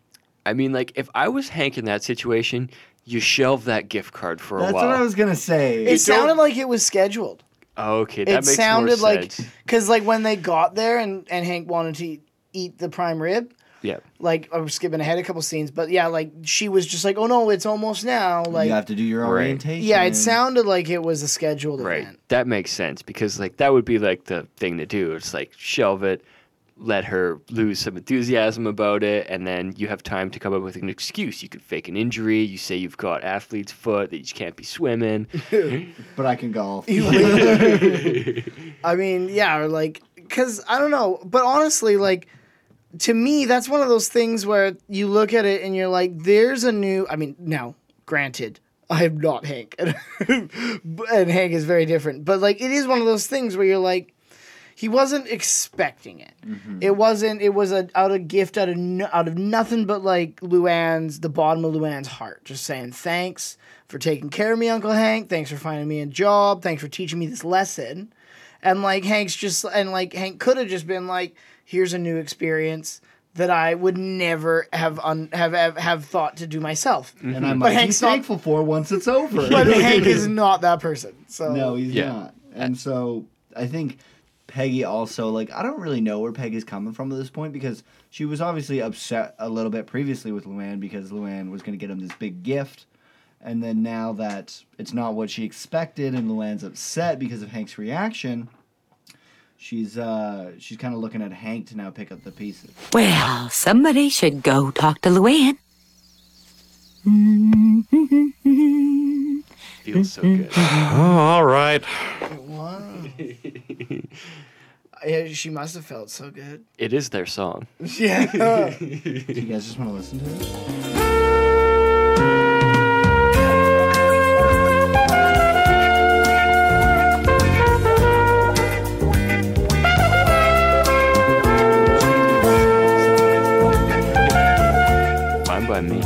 I mean, like, if I was Hank in that situation, you shelve that gift card for a while. That's what I was going to say. It sounded like it was scheduled. Oh, okay. That makes more sense. Because, like, when they got there and Hank wanted to eat the prime rib... Yeah. Like, I'm skipping ahead a couple scenes, but yeah, like, she was just like, oh no, it's almost now. Like, you have to do your orientation. Yeah, it sounded like it was a scheduled event. That makes sense, because, like, that would be, like, the thing to do. It's, like, shelve it, let her lose some enthusiasm about it, and then you have time to come up with an excuse. You could fake an injury. You say you've got athlete's foot, that you can't be swimming. But I can golf. I mean, yeah, or, like, because, I don't know, but honestly, like, to me, that's one of those things where you look at it and you're like, there's a new... I mean, now, granted, I am not Hank, and Hank is very different, but, like, it is one of those things where you're like, he wasn't expecting it. Mm-hmm. It wasn't... It was a gift out of nothing but, like, Luann's... the bottom of Luann's heart. Just saying, thanks for taking care of me, Uncle Hank. Thanks for finding me a job. Thanks for teaching me this lesson. And, like, Hank's just... And, like, Hank could have just been like... Here's a new experience that I would never have thought to do myself, mm-hmm. and I might be thankful for once it's over. But Hank is not that person. So no, he's not. And so I think Peggy also, like, I don't really know where Peggy's coming from at this point, because she was obviously upset a little bit previously with Luann, because Luann was going to get him this big gift, and then now that it's not what she expected, and Luann's upset because of Hank's reaction. She's kind of looking at Hank to now pick up the pieces. Well, somebody should go talk to Luann. Feels so good. Oh, all right. Wow. Yeah, she must have felt so good. It is their song. Yeah. Do you guys just want to listen to it? By me.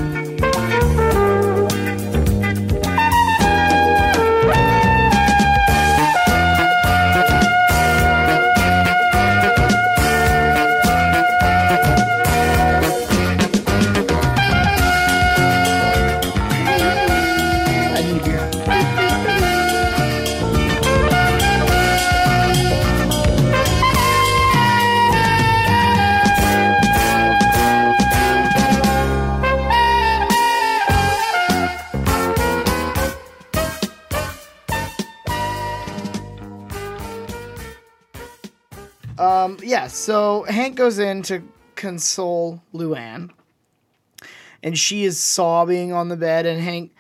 So Hank goes in to console Luann, and she is sobbing on the bed, and Hank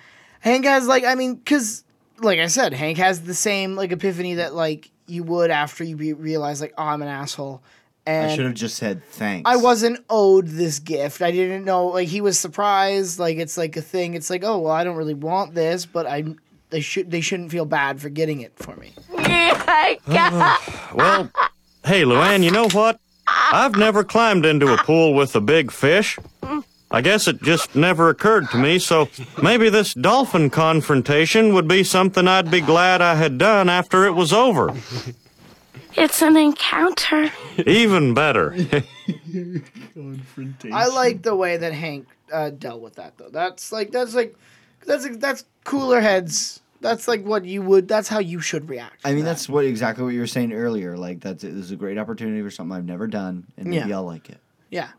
has, like, I mean, because, like I said, Hank has the same, like, epiphany that, like, you would after you realize, like, oh, I'm an asshole. And I should have just said thanks. I wasn't owed this gift. I didn't know, like, he was surprised, like, it's like a thing. It's like, oh, well, I don't really want this, but they shouldn't feel bad for getting it for me. Well... Hey, Luann, you know what? I've never climbed into a pool with a big fish. I guess it just never occurred to me, so maybe this dolphin confrontation would be something I'd be glad I had done after it was over. It's an encounter. Even better. Confrontation. I like the way that Hank dealt with that, though. That's cooler heads. That's like what you would. That's how you should react. I mean, that's exactly what you were saying earlier. Like, this is a great opportunity for something I've never done, and maybe I'll like it. Yeah,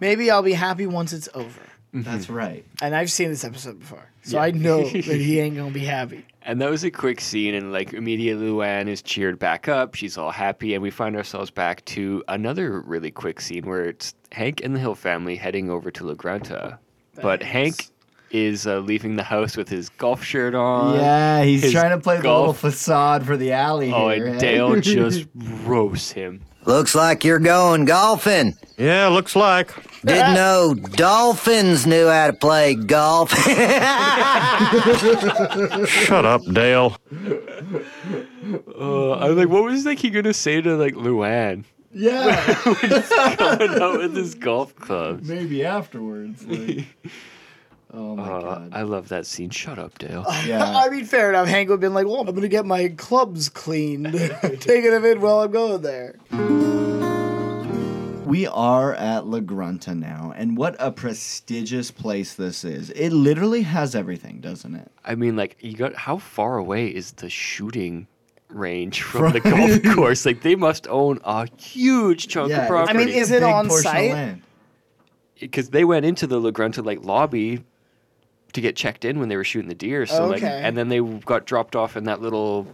maybe I'll be happy once it's over. Mm-hmm. That's right. And I've seen this episode before, so I know that he ain't gonna be happy. And that was a quick scene, and, like, immediately Luann is cheered back up. She's all happy, and we find ourselves back to another really quick scene where it's Hank and the Hill family heading over to La Grunta, but Hank is leaving the house with his golf shirt on. Yeah, he's trying to play the little facade for the alley here. And Dale just roasts him. Looks like you're going golfing. Yeah, looks like. Didn't know dolphins knew how to play golf. Shut up, Dale. I'm like, what was he going to say to, like, Luann? Yeah. We're just going out with his golf clubs. Maybe afterwards, like... Oh, my God. I love that scene. Shut up, Dale. Yeah. I mean, fair enough. Hank would have been like, well, I'm going to get my clubs cleaned. Taking them in while I'm going there. We are at La Grunta now, and what a prestigious place this is. It literally has everything, doesn't it? I mean, like, how far away is the shooting range from the golf course? Like, they must own a huge chunk of property. I mean, is it on site? because they went into the La Grunta like lobby to get checked in when they were shooting the deer. So like, and then they got dropped off in that little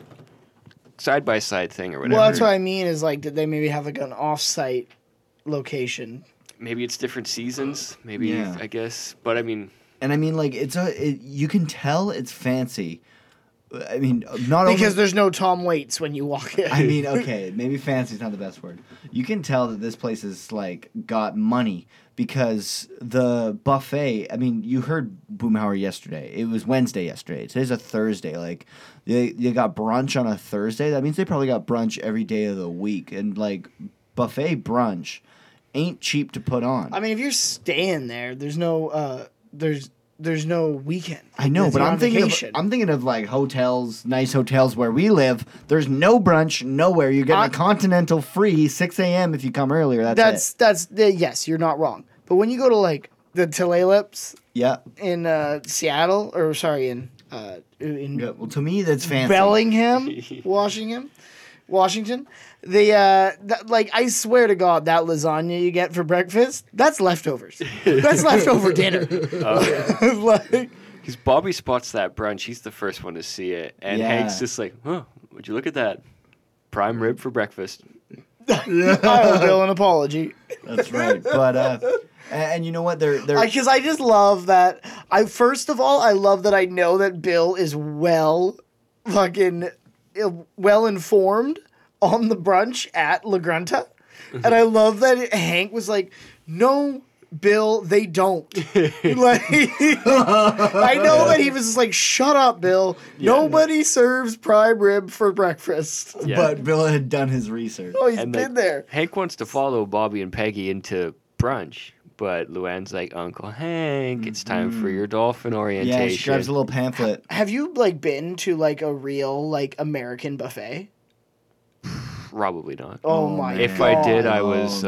side by side thing or whatever. Well, that's what I mean is like, did they maybe have like an off site location? Maybe it's different seasons. Maybe I guess, but I mean, and I mean like it's you can tell it's fancy. I mean, not because there's no Tom Waits when you walk in. I mean, okay, maybe fancy's not the best word. You can tell that this place is like got money because the buffet. I mean, you heard Boomhauer yesterday. It was Wednesday yesterday. Today's a Thursday. Like they got brunch on a Thursday. That means they probably got brunch every day of the week. And like buffet brunch ain't cheap to put on. I mean, if you're staying there, there's no There's no weekend. I know, but I'm thinking of like hotels, nice hotels where we live. There's no brunch nowhere. You get a continental free 6 a.m. if you come earlier. Yes, you're not wrong. But when you go to like the Tulalip's in Seattle or sorry in well, to me that's fancy. Bellingham, Washington. The like I swear to God, that lasagna you get for breakfast, that's leftovers. That's leftover dinner. Like, because Bobby spots that brunch, he's the first one to see it, and Hank's just like, "Huh? Would you look at that? Prime rib for breakfast." I owe Bill an apology. That's right, but and you know what? They're because I just love that. I love that I know that Bill is well informed on the brunch at La Grunta. And I love that Hank was like, no, Bill, they don't. Like, I know that he was just like, shut up, Bill. Yeah, Nobody serves prime rib for breakfast. Yeah. But Bill had done his research. Oh, he's been there. Hank wants to follow Bobby and Peggy into brunch. But Luann's like, Uncle Hank, it's time for your dolphin orientation. Yeah, she grabs a little pamphlet. Have you like been to like a real like American buffet? Probably not. Oh my God. If I did, I was...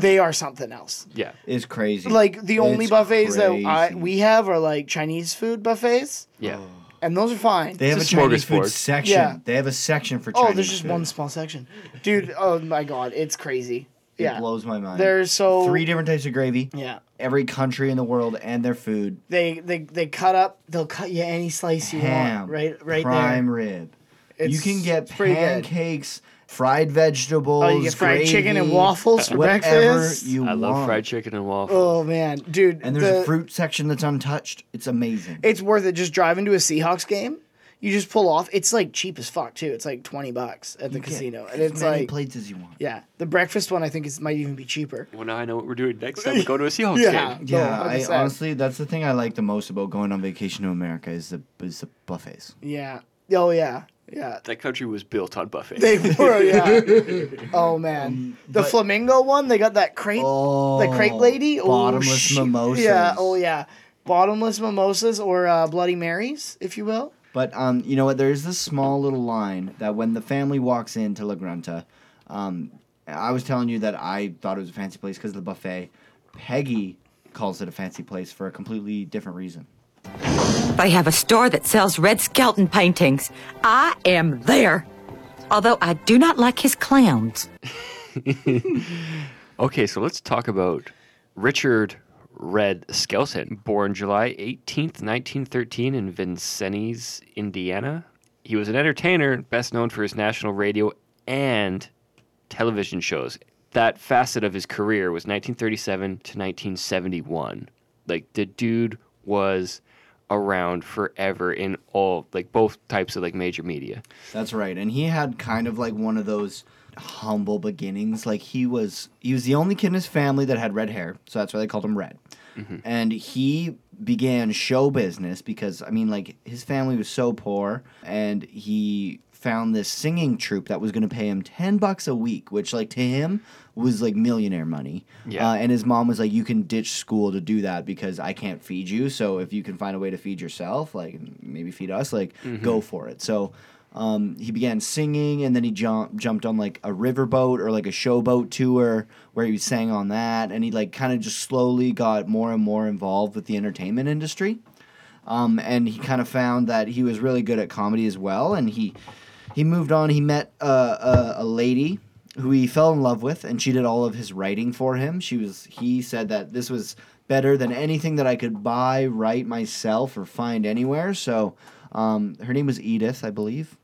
they are something else. Yeah. It's crazy. Like the only buffets that we have are like Chinese food buffets. Yeah. Oh. And those are fine. They have a Chinese food section. Yeah. They have a section for Chinese food. Oh, there's just one small section. Dude, oh my God, it's crazy. It blows my mind. There's 3 different types of gravy. Yeah. Every country in the world and their food. They cut up. They'll cut you any slice you want. Right prime rib. You can get pancakes, fried vegetables, oh, you get fried gravy, chicken and waffles for breakfast. I love fried chicken and waffles. Oh man, dude. And there's a fruit section that's untouched. It's amazing. It's worth it. Just drive into a Seahawks game. You just pull off. It's like cheap as fuck too. It's like $20 at the casino, and it's like plates as you want. Yeah, the breakfast one I think might even be cheaper. Well, now I know what we're doing next time we go to a Seahawks game. Yeah, honestly, that's the thing I like the most about going on vacation to America is the buffets. Yeah. Oh yeah. Yeah. That country was built on buffets. They were. Yeah. Oh man, the flamingo one. They got that crepe. Oh, the crepe lady. Bottomless mimosas. Yeah. Oh yeah. Bottomless mimosas or Bloody Marys, if you will. But you know what? There is this small little line that when the family walks into La Grunta, I was telling you that I thought it was a fancy place because of the buffet. Peggy calls it a fancy place for a completely different reason. They have a store that sells Red Skelton paintings. I am there. Although I do not like his clowns. Okay, so let's talk about Richard Red Skelton, born July 18th, 1913 in Vincennes, Indiana. He was an entertainer, best known for his national radio and television shows. That facet of his career was 1937 to 1971. Like, the dude was around forever in all, like, both types of, like, major media. That's right. And he had kind of, like, one of those humble beginnings. Like, he was the only kid in his family that had red hair, so that's why they called him Red. And he began show business because, I mean, like, his family was so poor, and he found this singing troupe that was going to pay him $10 a week, which, like, to him was, like, millionaire money. Yeah. And his mom was like, you can ditch school to do that because I can't feed you, so if you can find a way to feed yourself, like, maybe feed us, like, go for it. So he began singing, and then he jumped on, like, a riverboat or, like, a showboat tour where he sang on that, and he, like, kind of just slowly got more and more involved with the entertainment industry. And he kind of found that he was really good at comedy as well, and he moved on. He met a lady who he fell in love with, and she did all of his writing for him. He said that this was better than anything that I could buy, write myself, or find anywhere. So her name was Edith, I believe.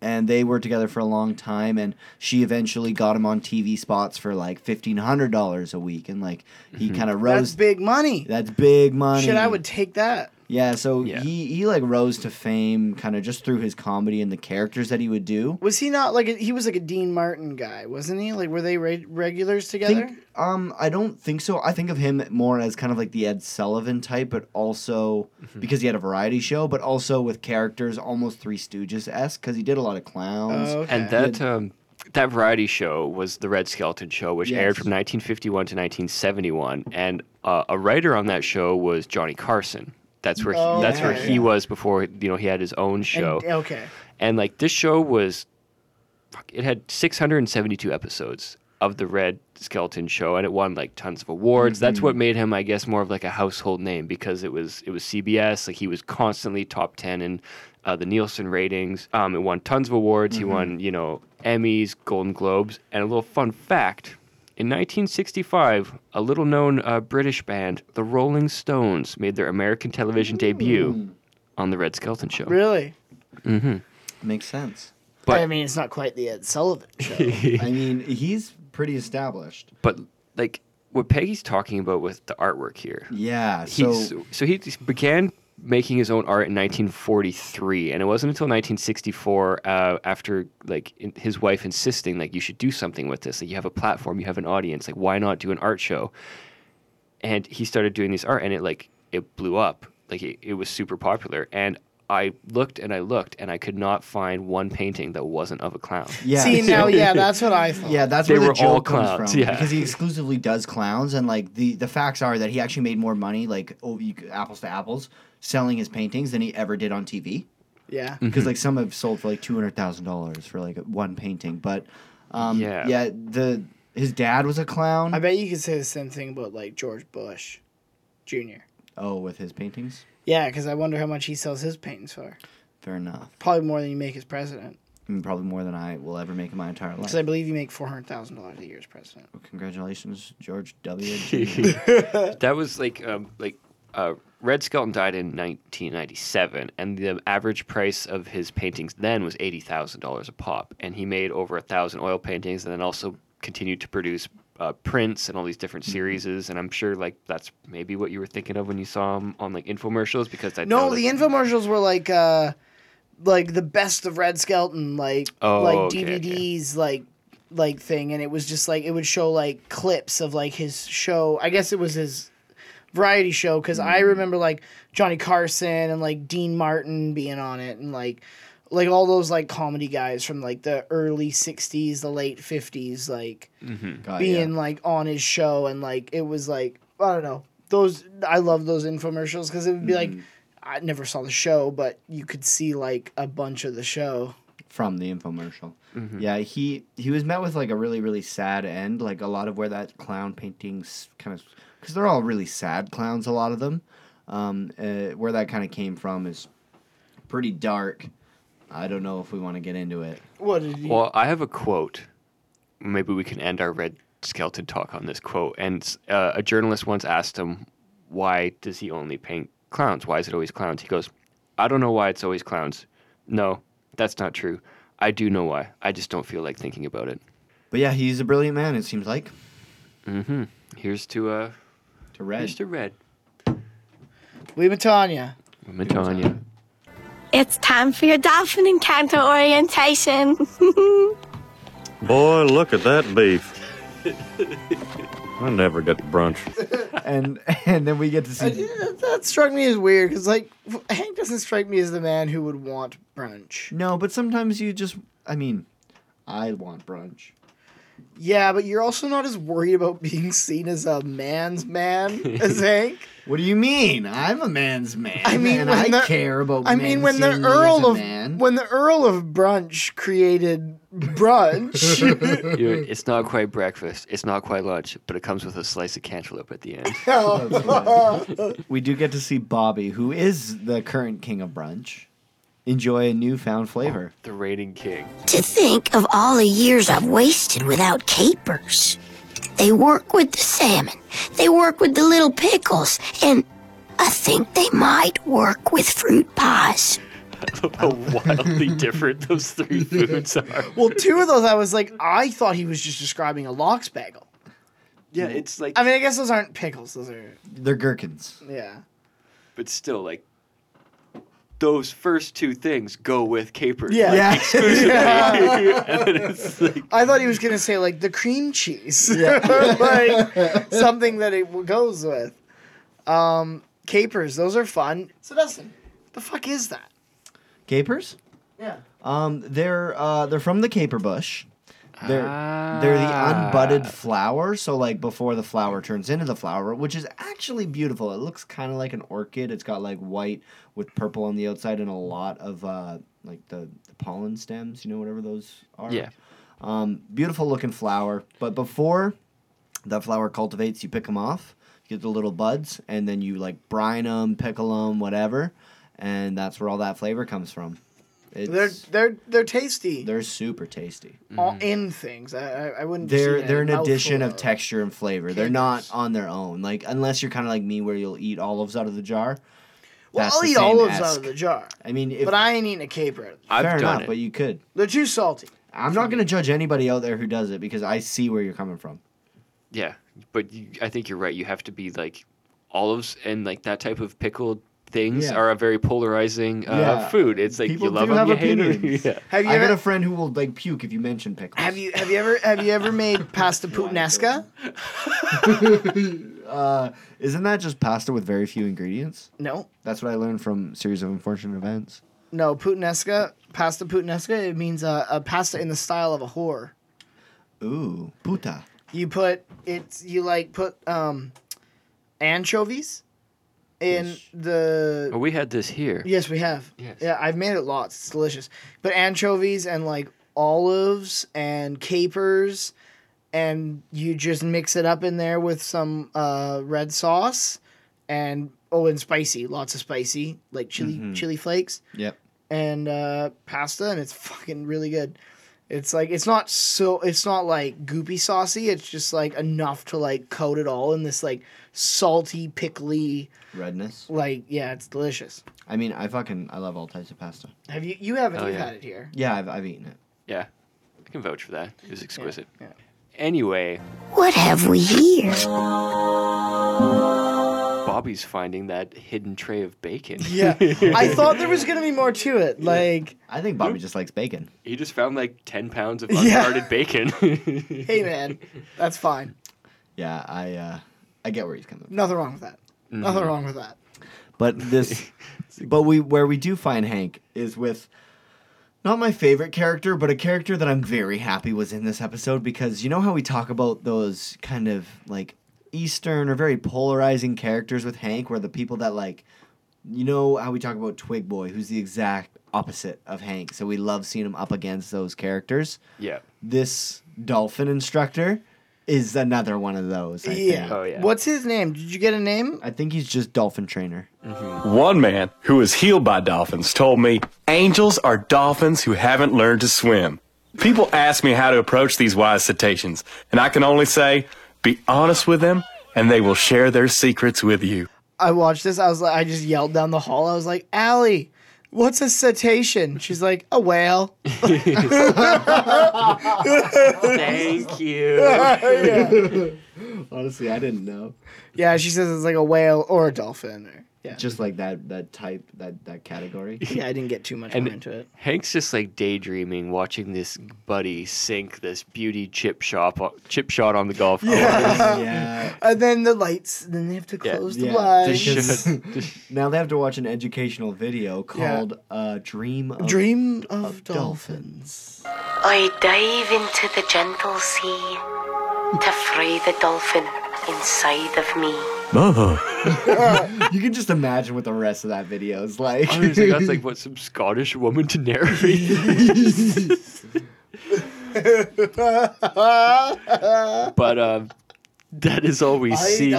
And they were together for a long time, and she eventually got him on TV spots for like $1,500 a week, and like he kind of rose. That's big money. That's big money. Shit, I would take that. Yeah, so yeah. He like rose to fame kind of just through his comedy and the characters that he would do. Was he not like he was like a Dean Martin guy, wasn't he? Like, were they regulars together? I don't think so. I think of him more as kind of like the Ed Sullivan type, but also because he had a variety show, but also with characters almost Three Stooges-esque because he did a lot of clowns. Oh, okay. And that variety show was the Red Skelton show, which aired from 1951 to 1971, and a writer on that show was Johnny Carson. That's where he was before, you know, he had his own show. And like this show was, it had 672 episodes of the Red Skelton show, and it won like tons of awards. That's what made him, I guess, more of like a household name because it was CBS. Like he was constantly top 10 in the Nielsen ratings. It won tons of awards. He won, you know, Emmys, Golden Globes, and a little fun fact. In 1965, a little-known British band, the Rolling Stones, made their American television debut on the Red Skelton show. Really? Mm-hmm. Makes sense. But I mean, it's not quite the Ed Sullivan show. I mean, he's pretty established. But like what Peggy's talking about with the artwork here. Yeah. So he began making his own art in 1943, and it wasn't until 1964 after like his wife insisting like you should do something with this, like you have a platform, you have an audience, like why not do an art show? And he started doing this art, and it blew up. Like it was super popular, and I looked and I could not find one painting that wasn't of a clown. Yeah. See, now, yeah, that's what I thought. Yeah, that's where the joke comes from. Yeah. Because he exclusively does clowns, and like the facts are that he actually made more money, like apples to apples, selling his paintings than he ever did on TV. Yeah. Because like some have sold for like $200,000 for like one painting, but his dad was a clown. I bet you could say the same thing about like George Bush, Jr. Oh, with his paintings. Yeah, because I wonder how much he sells his paintings for. Fair enough. Probably more than you make as president. And probably more than I will ever make in my entire life. Because I believe you make $400,000 a year as president. Well, congratulations, George W. That was Red Skelton died in 1997, and the average price of his paintings then was $80,000 a pop. And he made over 1,000 oil paintings, and then also continued to produce prints and all these different series, and I'm sure like that's maybe what you were thinking of when you saw him on like infomercials, because the infomercials were like the best of Red Skelton, DVDs. like thing, and it was just like it would show like clips of like his show. I guess it was his variety show, because I remember like Johnny Carson and like Dean Martin being on it, and like all those like comedy guys from like the early 60s, the late 50s, like being on his show, and like it was like I don't know, those I love those infomercials because it would be like I never saw the show, but you could see like a bunch of the show from the infomercial. Yeah, he was met with like a really really sad end, like a lot of where that clown paintings kind of, because they're all really sad clowns, a lot of them. Where that kind of came from is pretty dark. I don't know if we want to get into it. Well, I have a quote. Maybe we can end our Red Skelton talk on this quote. And a journalist once asked him, why does he only paint clowns? Why is it always clowns? He goes, I don't know why it's always clowns. No, that's not true. I do know why. I just don't feel like thinking about it. But yeah, he's a brilliant man, it seems like. Here's to Red. Here's to Red. We Matanya. It's time for your dolphin encounter orientation. Boy, look at that beef. I never get to brunch. And then we get to see... That struck me as weird, because, like, Hank doesn't strike me as the man who would want brunch. No, but sometimes you just... I mean, I want brunch. Yeah, but you're also not as worried about being seen as a man's man as Hank. What do you mean? I'm a man's man. I mean, I care about. I mean, when the Earl of Brunch created brunch, it's not quite breakfast, it's not quite lunch, but it comes with a slice of cantaloupe at the end. We do get to see Bobby, who is the current king of brunch, enjoy a newfound flavor. The reigning king. To think of all the years I've wasted without capers. They work with the salmon. They work with the little pickles. And I think they might work with fruit pies. I love how wildly different those three foods are. Well, two of those I was like, I thought he was just describing a lox bagel. Yeah, it's like... I mean, I guess those aren't pickles. Those are... They're gherkins. Yeah. But still, like... Those first two things go with capers. Yeah. Like, yeah. Exclusively. Yeah. And it's like... I thought he was going to say, like, the cream cheese. Yeah. Like, something that it goes with. Capers, those are fun. So, Dustin, what the fuck is that? Capers? Yeah. They're from the caper bush. They're the unbudded flower, so like before the flower turns into the flower, which is actually beautiful. It looks kind of like an orchid. It's got like white with purple on the outside and a lot of like the pollen stems, you know, whatever those are. Yeah. Beautiful looking flower, but before the flower cultivates, you pick them off, you get the little buds, and then you like brine them, pickle them, whatever, and that's where all that flavor comes from. It's, they're tasty. They're super tasty. All in things. I wouldn't. They're an addition of texture and flavor. Capers. They're not on their own. Like unless you're kind of like me, where you'll eat olives out of the jar. Well, I'll eat olives out of the jar. I mean, but I ain't eating a caper. Fair enough, but you could. They're too salty. I'm not gonna judge anybody out there who does it because I see where you're coming from. Yeah, but I think you're right. You have to be like olives and like that type of pickled. Things are a very polarizing food. It's like people you love them, you hate them. Yeah. I got a friend who will like puke if you mention pickles. Have you ever made pasta puttanesca? Isn't that just pasta with very few ingredients? No, that's what I learned from Series of Unfortunate Events. No, puttanesca, pasta puttanesca. It means a pasta in the style of a whore. Ooh, puta. You put it's you like put anchovies. In the... Oh, we had this here. Yes, we have. Yes. Yeah, I've made it lots. It's delicious. But anchovies and, like, olives and capers, and you just mix it up in there with some red sauce and spicy. Lots of spicy, like chili flakes. Yep. And pasta, and it's fucking really good. It's like, it's not like goopy saucy. It's just like enough to like coat it all in this like salty, pickly redness. Like, yeah, it's delicious. I mean, I love all types of pasta. Have you, had it here? Yeah, I've eaten it. Yeah. I can vouch for that. It was exquisite. Yeah. Anyway. What have we here? Bobby's finding that hidden tray of bacon. Yeah. I thought there was going to be more to it. Like, I think Bobby just likes bacon. He just found like 10 pounds of unguarded bacon. Hey, man, that's fine. Yeah, I get where he's coming from. Nothing wrong with that. Mm. Nothing wrong with that. But where we do find Hank is with not my favorite character, but a character that I'm very happy was in this episode because you know how we talk about those kind of like Eastern or very polarizing characters with Hank where the people that like, you know how we talk about Twig Boy, who's the exact opposite of Hank. So we love seeing him up against those characters. Yeah. This dolphin instructor is another one of those, I think. Oh, yeah. What's his name? Did you get a name? I think he's just Dolphin Trainer. Mm-hmm. One man who was healed by dolphins told me, angels are dolphins who haven't learned to swim. People ask me how to approach these wise cetaceans, and I can only say... Be honest with them, and they will share their secrets with you. I watched this. I was like, I just yelled down the hall. I was like, Allie, what's a cetacean? She's like, a whale. Thank you. Yeah. Honestly, I didn't know. Yeah, she says it's like a whale or a dolphin. Or, yeah. Just like that type, that category. Yeah, I didn't get too much more into it. Hank's just like daydreaming, watching this buddy sink this beauty chip shot on the golf course. Yeah. Yeah. And then the lights, then they have to close the blinds. Now they have to watch an educational video called Dream of Dolphins. I dive into the gentle sea to free the dolphin inside of me. Oh. You can just imagine what the rest of that video is like. Honestly, that's like what some Scottish woman to narrate. But that is all we see.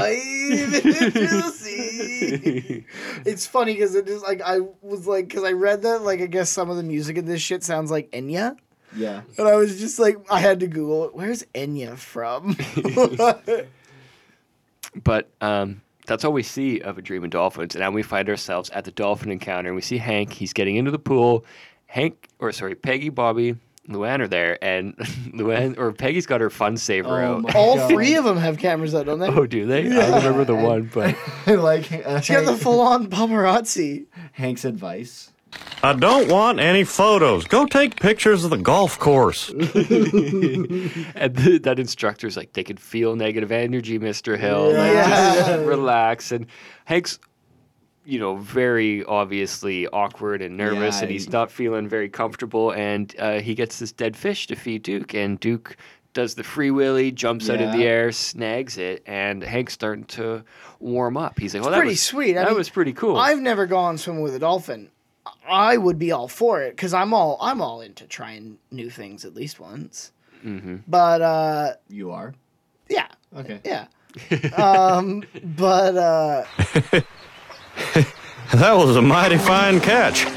It's funny because it is like I was like because I read that like I guess some of the music in this shit sounds like Enya. Yeah. And I was just like, I had to Google it. Where's Enya from? But that's all we see of A Dream of Dolphins. And now we find ourselves at the dolphin encounter. And we see Hank. He's getting into the pool. Peggy, Bobby, Luann are there. And Luann, or Peggy's got her fun saver out. All three of them have cameras out, don't they? Oh, do they? Yeah. I remember the one, but. She got the full-on paparazzi. Hank's advice. I don't want any photos. Go take pictures of the golf course. And that instructor's like, they could feel negative energy, Mr. Hill. Yeah. Like, just relax. And Hank's, very obviously awkward and nervous, and he's not feeling very comfortable. And he gets this dead fish to feed Duke. And Duke does the free willy, jumps out of the air, snags it, and Hank's starting to warm up. He's like, well, that was pretty cool. I've never gone swimming with a dolphin. I would be all for it because I'm all into trying new things at least once. Mm-hmm. But you are, yeah, okay, yeah. But that was a mighty fine catch.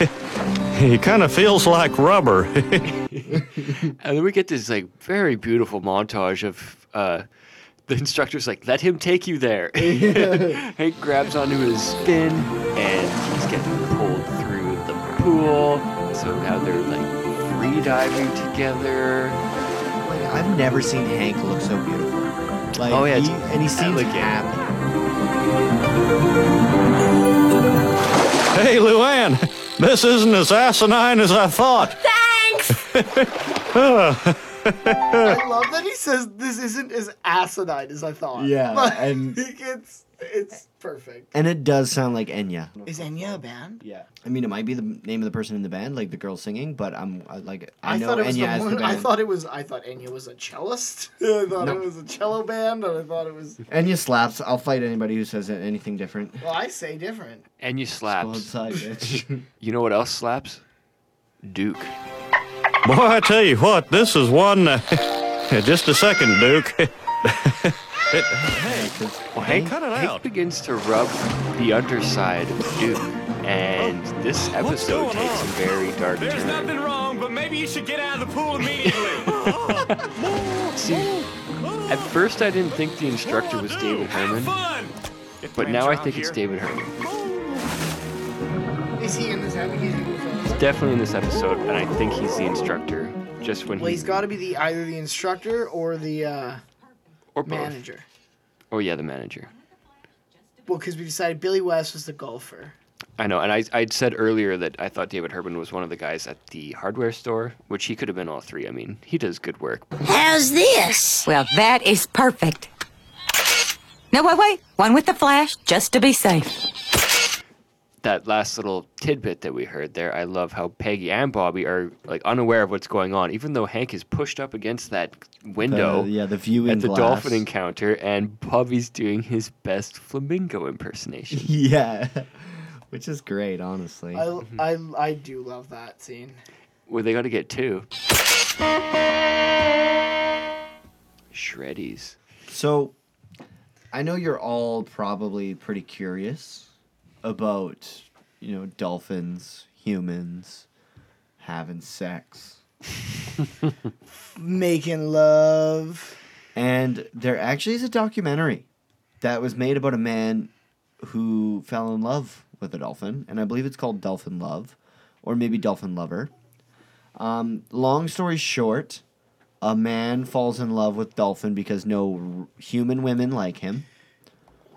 He kind of feels like rubber. And then we get this like very beautiful montage of the instructor's like, let him take you there. Hank grabs onto his fin and he's getting pulled. Cool. So now they're like free diving together. Like, I've never seen Hank look so beautiful. Like, oh yeah, he seems happy. Hey, Luann, this isn't as asinine as I thought. Thanks. I love that he says this isn't as asinine as I thought. Yeah, like, and it's perfect. And it does sound like Enya. Is Enya a band? Yeah, I mean it might be the name of the person in the band, like the girl singing. But I thought Enya was a cellist. I thought it was a cello band, and I thought it was. Enya slaps. I'll fight anybody who says anything different. Well, I say different. Enya slaps. Side, bitch. You know what else slaps? Duke. Boy, I tell you what, this is one... just a second, Duke. Hank cut it out. Hank begins to rub the underside of Duke, and this episode takes a very dark turn. There's nothing wrong, but maybe you should get out of the pool immediately. See, at first I didn't think the instructor was David Herman, but now I think it's David Herman. Is he in this episode? Definitely in this episode, and I think he's the instructor. Just when he's got to be either the instructor or the or manager. Oh yeah, the manager. Well, because we decided Billy West was the golfer. I know, and I'd said earlier that I thought David Herman was one of the guys at the hardware store, which he could have been all three. I mean, he does good work. How's this? Well, that is perfect. No, wait, one with the flash, just to be safe. That last little tidbit that we heard there, I love how Peggy and Bobby are like unaware of what's going on, even though Hank is pushed up against that window the viewing at the glass. Dolphin encounter, and Bobby's doing his best flamingo impersonation. Yeah, which is great, honestly. I do love that scene. Well, they got to get two. Shreddies. So, I know you're all probably pretty curious about, dolphins, humans, having sex. Making love. And there actually is a documentary that was made about a man who fell in love with a dolphin. And I believe it's called Dolphin Love, or maybe Dolphin Lover. Long story short, a man falls in love with dolphin because no human women like him.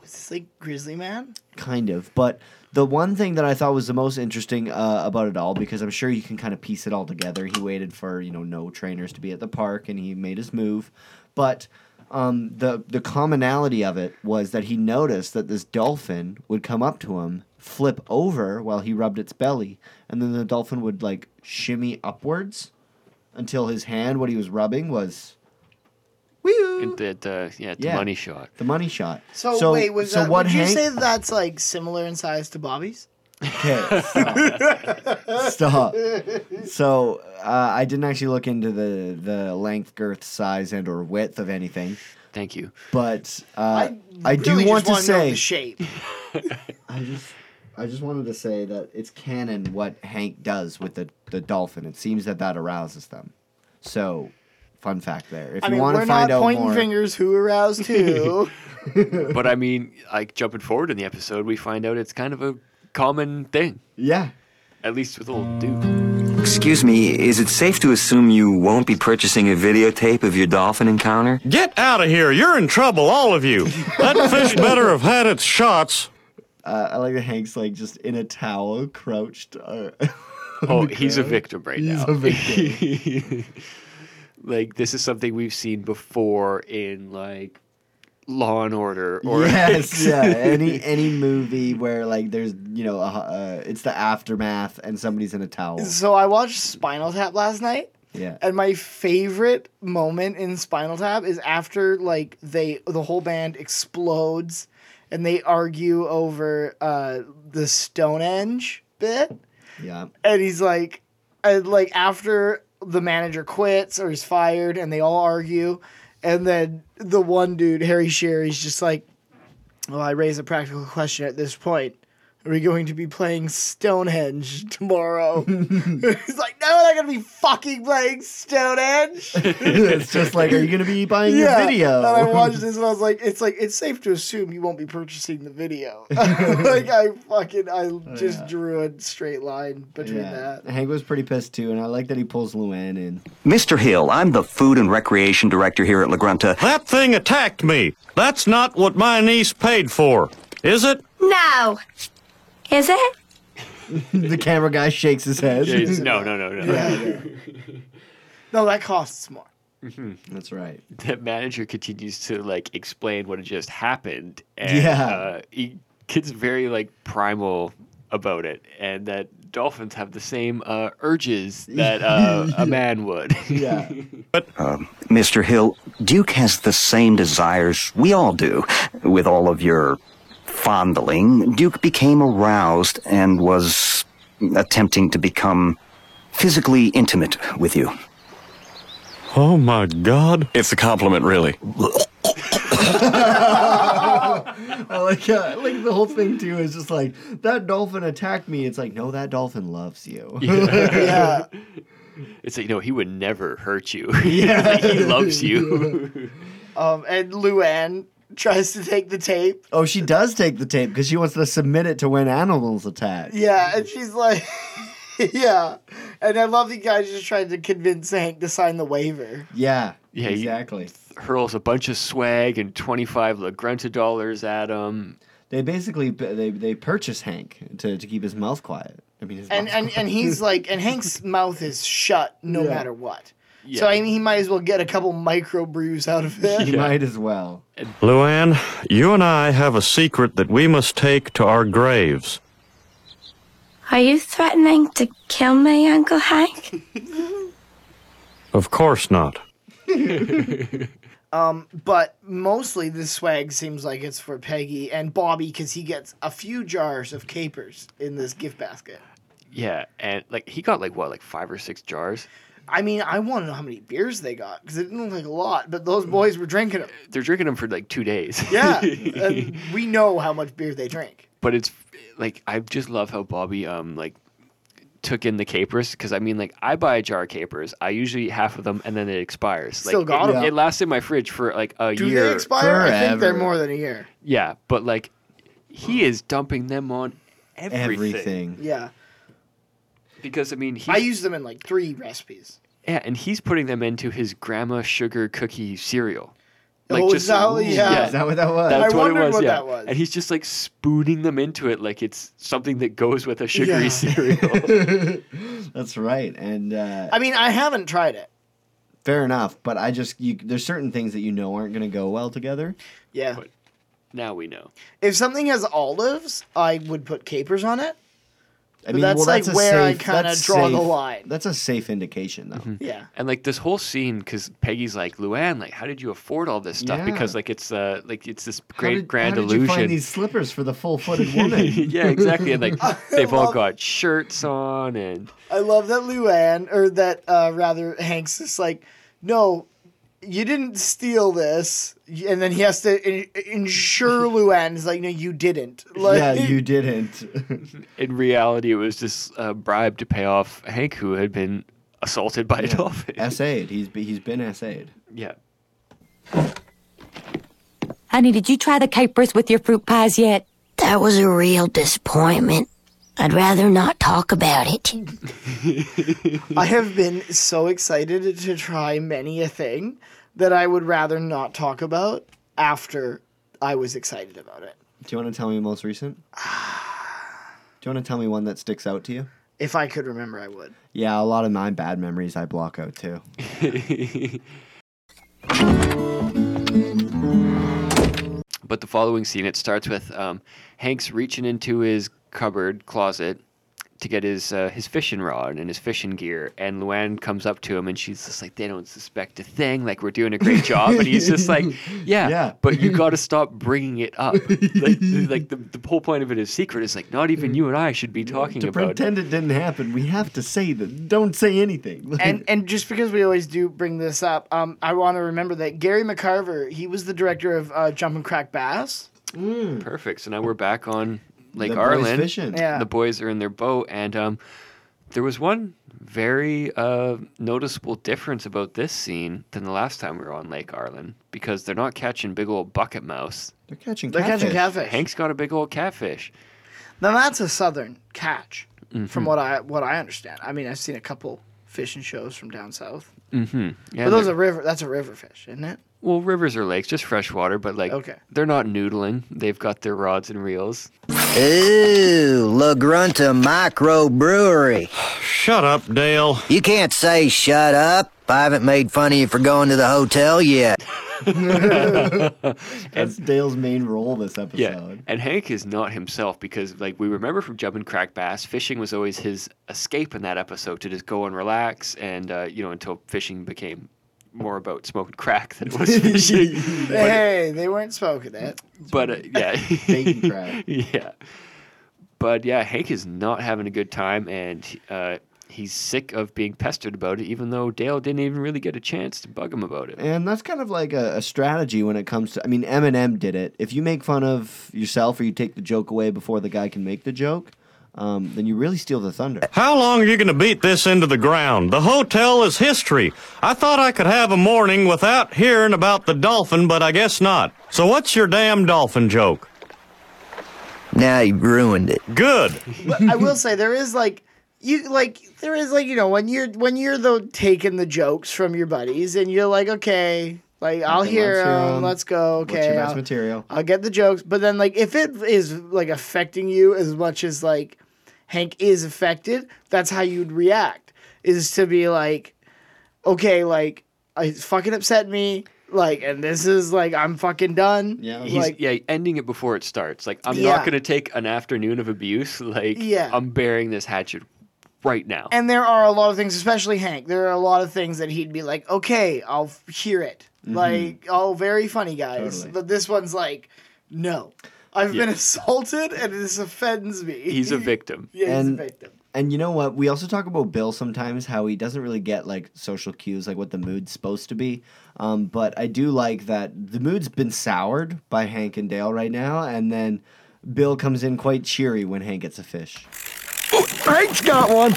Is this like Grizzly Man? Kind of. But the one thing that I thought was the most interesting about it all, because I'm sure you can kind of piece it all together. He waited for, no trainers to be at the park, and he made his move. But the commonality of it was that he noticed that this dolphin would come up to him, flip over while he rubbed its belly, and then the dolphin would, like, shimmy upwards until his hand, what he was rubbing, was... Woo! The money shot. The money shot. So wait, would you say that's like similar in size to Bobby's? Okay, stop. So I didn't actually look into the length, girth, size, and or width of anything. Thank you. But I really do want to say the shape. I just wanted to say that it's canon what Hank does with the dolphin. It seems that arouses them. So, fun fact there. If you want to find out more. We're not pointing fingers who aroused who. But, I mean, like, jumping forward in the episode, we find out it's kind of a common thing. Yeah. At least with old dude. Excuse me, is it safe to assume you won't be purchasing a videotape of your dolphin encounter? Get out of here. You're in trouble, all of you. That fish better have had its shots. I like that Hank's, like, just in a towel, crouched. Oh, he's a victim right now. He's a victim. Like, this is something we've seen before in, like, Law and Order, or yes, yeah, any movie where like there's it's the aftermath and somebody's in a towel. So I watched Spinal Tap last night. Yeah, and my favorite moment in Spinal Tap is after like the whole band explodes and they argue over the Stonehenge bit. Yeah, and he's like, after the manager quits or is fired, and they all argue. And then the one dude, Harry Sheary's just like, well, I raise a practical question at this point. Are we going to be playing Stonehenge tomorrow? He's like, no, we're not going to be fucking playing Stonehenge. It's just like, are you going to be buying your video? And I watched this and I was like, it's safe to assume you won't be purchasing the video. Like, I drew a straight line between that. Hank was pretty pissed too, and I like that he pulls Luann in. Mr. Hill, I'm the food and recreation director here at La Grunta. That thing attacked me. That's not what my niece paid for. Is it? No. Is it? The camera guy shakes his head. No. Yeah. No, that costs more. Mm-hmm. That's right. The manager continues to, like, explain what had just happened. And, he gets very, like, primal about it. And that dolphins have the same urges that a man would. Yeah. But Mr. Hill, Duke has the same desires we all do with all of your... fondling, Duke became aroused and was attempting to become physically intimate with you. Oh, my God. It's a compliment, really. I like the whole thing, too, is just like, that dolphin attacked me. It's like, no, that dolphin loves you. Yeah. It's like, no, he would never hurt you. Yeah. Like, he loves you. And Luann tries to take the tape. Oh, she does take the tape because she wants to submit it to When Animals Attack. Yeah, and she's like, yeah. And I love the guy just trying to convince Hank to sign the waiver. Yeah, exactly. He hurls a bunch of swag and 25 La Grunta dollars at him. They basically they purchase Hank to keep his mouth quiet. I mean, and he's like, and Hank's mouth is shut no matter what. Yeah. So, I mean, he might as well get a couple micro brews out of it. He might as well. Luann, you and I have a secret that we must take to our graves. Are you threatening to kill me, Uncle Hank? Of course not. But mostly this swag seems like it's for Peggy and Bobby because he gets a few jars of capers in this gift basket. Yeah, and like he got like 5 or 6 jars? I mean, I want to know how many beers they got because it didn't look like a lot, but those boys were drinking them. They're drinking them for like 2 days. Yeah, and we know how much beer they drink. But it's like I just love how Bobby took in the capers because I mean like I buy a jar of capers, I usually eat half of them and then it expires. Still like, got them. It lasts in my fridge for like a year. Do they expire? Forever. I think they're more than a year. Yeah, but like he is dumping them on everything. Yeah. Because, I mean... I use them in, 3 recipes. Yeah, and he's putting them into his grandma sugar cookie cereal. Is that what that was? That's what it was, that was. And he's just, spooning them into it like it's something that goes with a sugary cereal. That's right, and... I mean, I haven't tried it. Fair enough, but there's certain things that aren't going to go well together. Yeah. But now we know. If something has olives, I would put capers on it. I mean, that's where I kind of draw the line. That's a safe indication, though. Mm-hmm. Yeah. And, this whole scene, because Peggy's like, Luann, how did you afford all this stuff? Yeah. Because, it's this grand illusion. How did you find these slippers for the full-footed woman? Yeah, exactly. And, they've all got shirts on and... I love that Luann, or that, rather, Hank's just like, no, you didn't steal this. And then he has to ensure Luann is like, no, you didn't. Yeah, you didn't. In reality, it was just a bribe to pay off Hank, who had been assaulted by a dolphin. Essayed. He's been essayed. Yeah. Honey, did you try the capers with your fruit pies yet? That was a real disappointment. I'd rather not talk about it. I have been so excited to try many a thing that I would rather not talk about after I was excited about it. Do you want to tell me the most recent? Do you want to tell me one that sticks out to you? If I could remember, I would. Yeah, a lot of my bad memories I block out, too. But the following scene, it starts with Hank's reaching into his closet to get his fishing rod and his fishing gear, and Luann comes up to him and she's just like, they don't suspect a thing, like, we're doing a great job. And he's just like, yeah. But you got to stop bringing it up. like the whole point of it is secret. It's like, not even you and I should be talking about it. To pretend it didn't happen, we have to say that. Don't say anything. and just because we always do bring this up, I want to remember that Gary McCarver, he was the director of Jump and Crack Bass. Mm. Perfect. So now we're back on Lake Arlen. Yeah. The boys are in their boat, and there was one very noticeable difference about this scene than the last time we were on Lake Arlen, because they're not catching big old bucket mouse. They're catching catfish. Hank's got a big old catfish. Now that's a southern catch, mm-hmm. from what I understand. I mean, I've seen a couple fishing shows from down south. Mm-hmm. Yeah, but those are river. That's a river fish, isn't it? Well, rivers or lakes, just freshwater, but They're not noodling. They've got their rods and reels. Ooh, La Grunta Microbrewery. Shut up, Dale. You can't say shut up. I haven't made fun of you for going to the hotel yet. That's Dale's main role this episode. Yeah. And Hank is not himself, because we remember from Jump and Crack Bass, fishing was always his escape in that episode, to just go and relax, and until fishing became more about smoking crack than it was fishing. Hey, they weren't smoking it. But, baking crack. Yeah. But, yeah, Hank is not having a good time, and he's sick of being pestered about it, even though Dale didn't even really get a chance to bug him about it. And that's kind of like a strategy when it comes to... I mean, Eminem did it. If you make fun of yourself or you take the joke away before the guy can make the joke... then you really steal the thunder. How long are you going to beat this into the ground? The hotel is history. I thought I could have a morning without hearing about the dolphin, but I guess not. So what's your damn dolphin joke? Now you've ruined it. Good. But I will say there is when you're taking the jokes from your buddies and you're like, okay. I'll hear them. Let's go. Okay. What's your best material? I'll get the jokes. But then, if it is, affecting you as much as, Hank is affected, that's how you'd react, is to be okay, it fucking upset me. And this is, I'm fucking done. Yeah. Ending it before it starts. I'm not going to take an afternoon of abuse. I'm bearing this hatchet right now. And there are a lot of things, especially Hank, there are a lot of things that he'd be okay, I'll hear it. Mm-hmm. Very funny guys. Totally. But this one's no. I've been assaulted and this offends me. He's a victim. He's a victim. And you know what? We also talk about Bill sometimes, how he doesn't really get, social cues, what the mood's supposed to be. But I do like that the mood's been soured by Hank and Dale right now, and then Bill comes in quite cheery when Hank gets a fish. Oh, Hank's got one!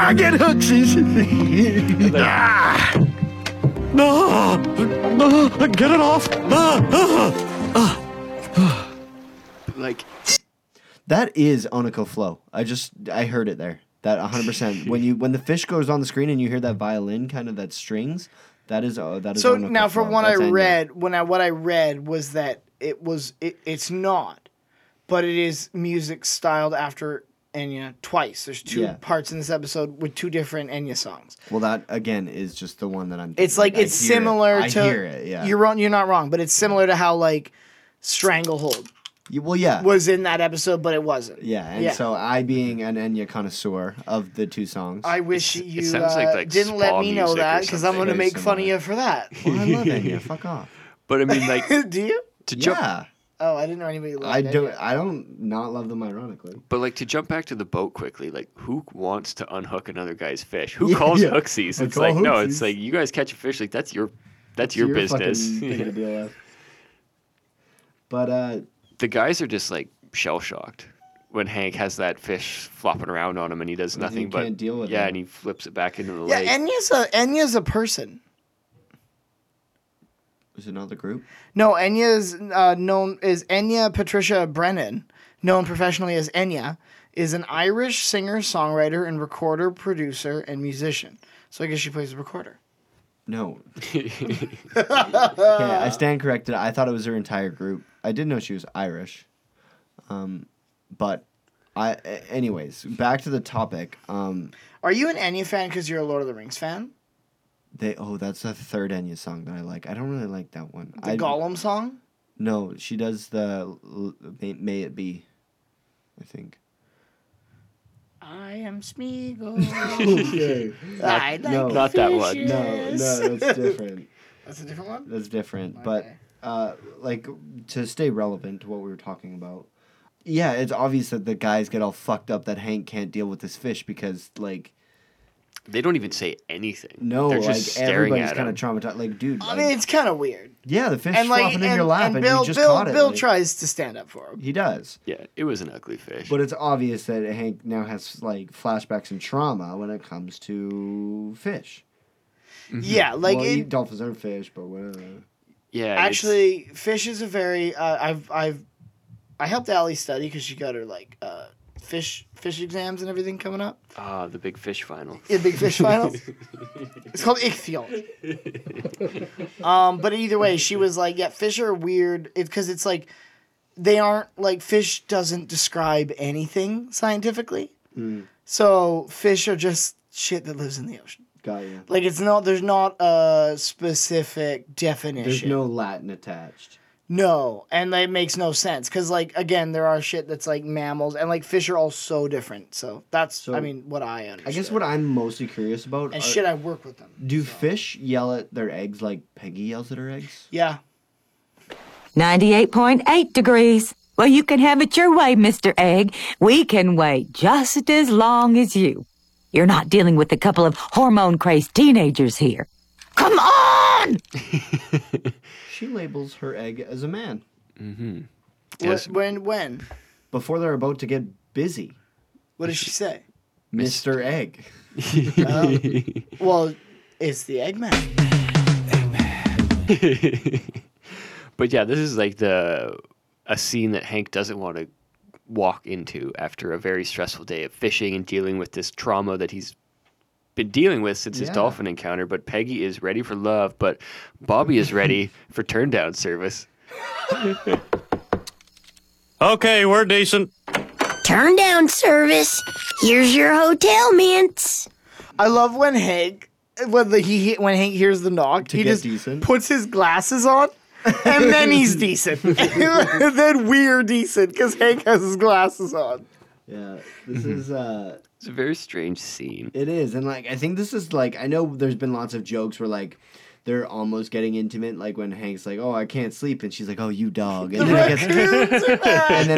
I get hooksies. Get it off. That is Oniko Flow. I heard it there. That 100%. When the fish goes on the screen and you hear that violin kind of that strings, that is so Oniko now Flow. From what I read, was that it's not, but it is music styled after Enya twice. There's two parts in this episode with two different Enya songs. Well, that again is just the one that I'm doing. It's it's similar to I hear it, yeah. You're wrong, you're not wrong, but it's similar to how Stranglehold was in that episode, but it wasn't. Yeah, and so I, being an Enya connoisseur of the two songs, I wish you didn't let me know that, because I'm going to make fun of you for that. Well, I love Enya. Fuck off. But I mean, do you? Yeah. Oh, I didn't know anybody loved it. I don't not love them, ironically. But to jump back to the boat quickly, who wants to unhook another guy's fish? Who calls hooksies? It's hooksies. No, it's you guys catch a fish. That's your business. Fucking thing to deal with. But the guys are just shell shocked when Hank has that fish flopping around on him and he does nothing but can't deal with it. And he flips it back into the lake. Yeah, Enya's a person. Is it another group? No, Enya Patricia Brennan, known professionally as Enya, is an Irish singer, songwriter, and recorder, producer, and musician. So I guess she plays a recorder. No. Okay, I stand corrected. I thought it was her entire group. I didn't know she was Irish. Anyways, back to the topic. Are you an Enya fan because you're a Lord of the Rings fan? That's the third Enya song that I like. I don't really like that one. The Gollum song? No, she does the May It Be, I think. I am Smeagol. Okay. Not that one. No, that's different. That's a different one? That's different. Okay. But to stay relevant to what we were talking about, yeah, it's obvious that the guys get all fucked up that Hank can't deal with this fish because, they don't even say anything. No, they're just staring at him. Everybody's kind of traumatized. It's kind of weird. Yeah, the fish flopping in your lap, and you just caught it. Bill tries to stand up for him. He does. Yeah, it was an ugly fish. But it's obvious that Hank now has, flashbacks and trauma when it comes to fish. Mm-hmm. Yeah, dolphins aren't fish, but whatever. Yeah. Actually, fish is a very... I helped Allie study because she got her, fish exams and everything coming up. Ah, the big fish final. Yeah, big fish finals. It's called ichthyology. But either way, she was fish are weird because they aren't fish doesn't describe anything scientifically. Mm. So fish are just shit that lives in the ocean. Got you. There's not a specific definition. There's no Latin attached. No, and that makes no sense because, again, there are shit that's mammals and fish are all so different. So that's, what I understand. I guess what I'm mostly curious about. And I work with them. Do fish yell at their eggs like Peggy yells at her eggs? Yeah. 98.8 degrees. Well, you can have it your way, Mr. Egg. We can wait just as long as you. You're not dealing with a couple of hormone-crazed teenagers here. Come on! She labels her egg as a man. Mm-hmm. Yes. When? Before they're about to get busy. What does she say? Mr. Egg. It's the Eggman. Eggman. But yeah, this is a scene that Hank doesn't want to walk into after a very stressful day of fishing and dealing with this trauma that he's been dealing with since his dolphin encounter, but Peggy is ready for love, but Bobby is ready for turn-down service. Okay, we're decent. Turn-down service. Here's your hotel mints. I love when Hank, when Hank hears the knock, he just puts his glasses on. And then he's decent. And then we're decent because Hank has his glasses on. Yeah, this is... It's a very strange scene. It is, and I think this is I know there's been lots of jokes where they're almost getting intimate, when Hank's "Oh, I can't sleep," and she's like, "Oh, you dog," and then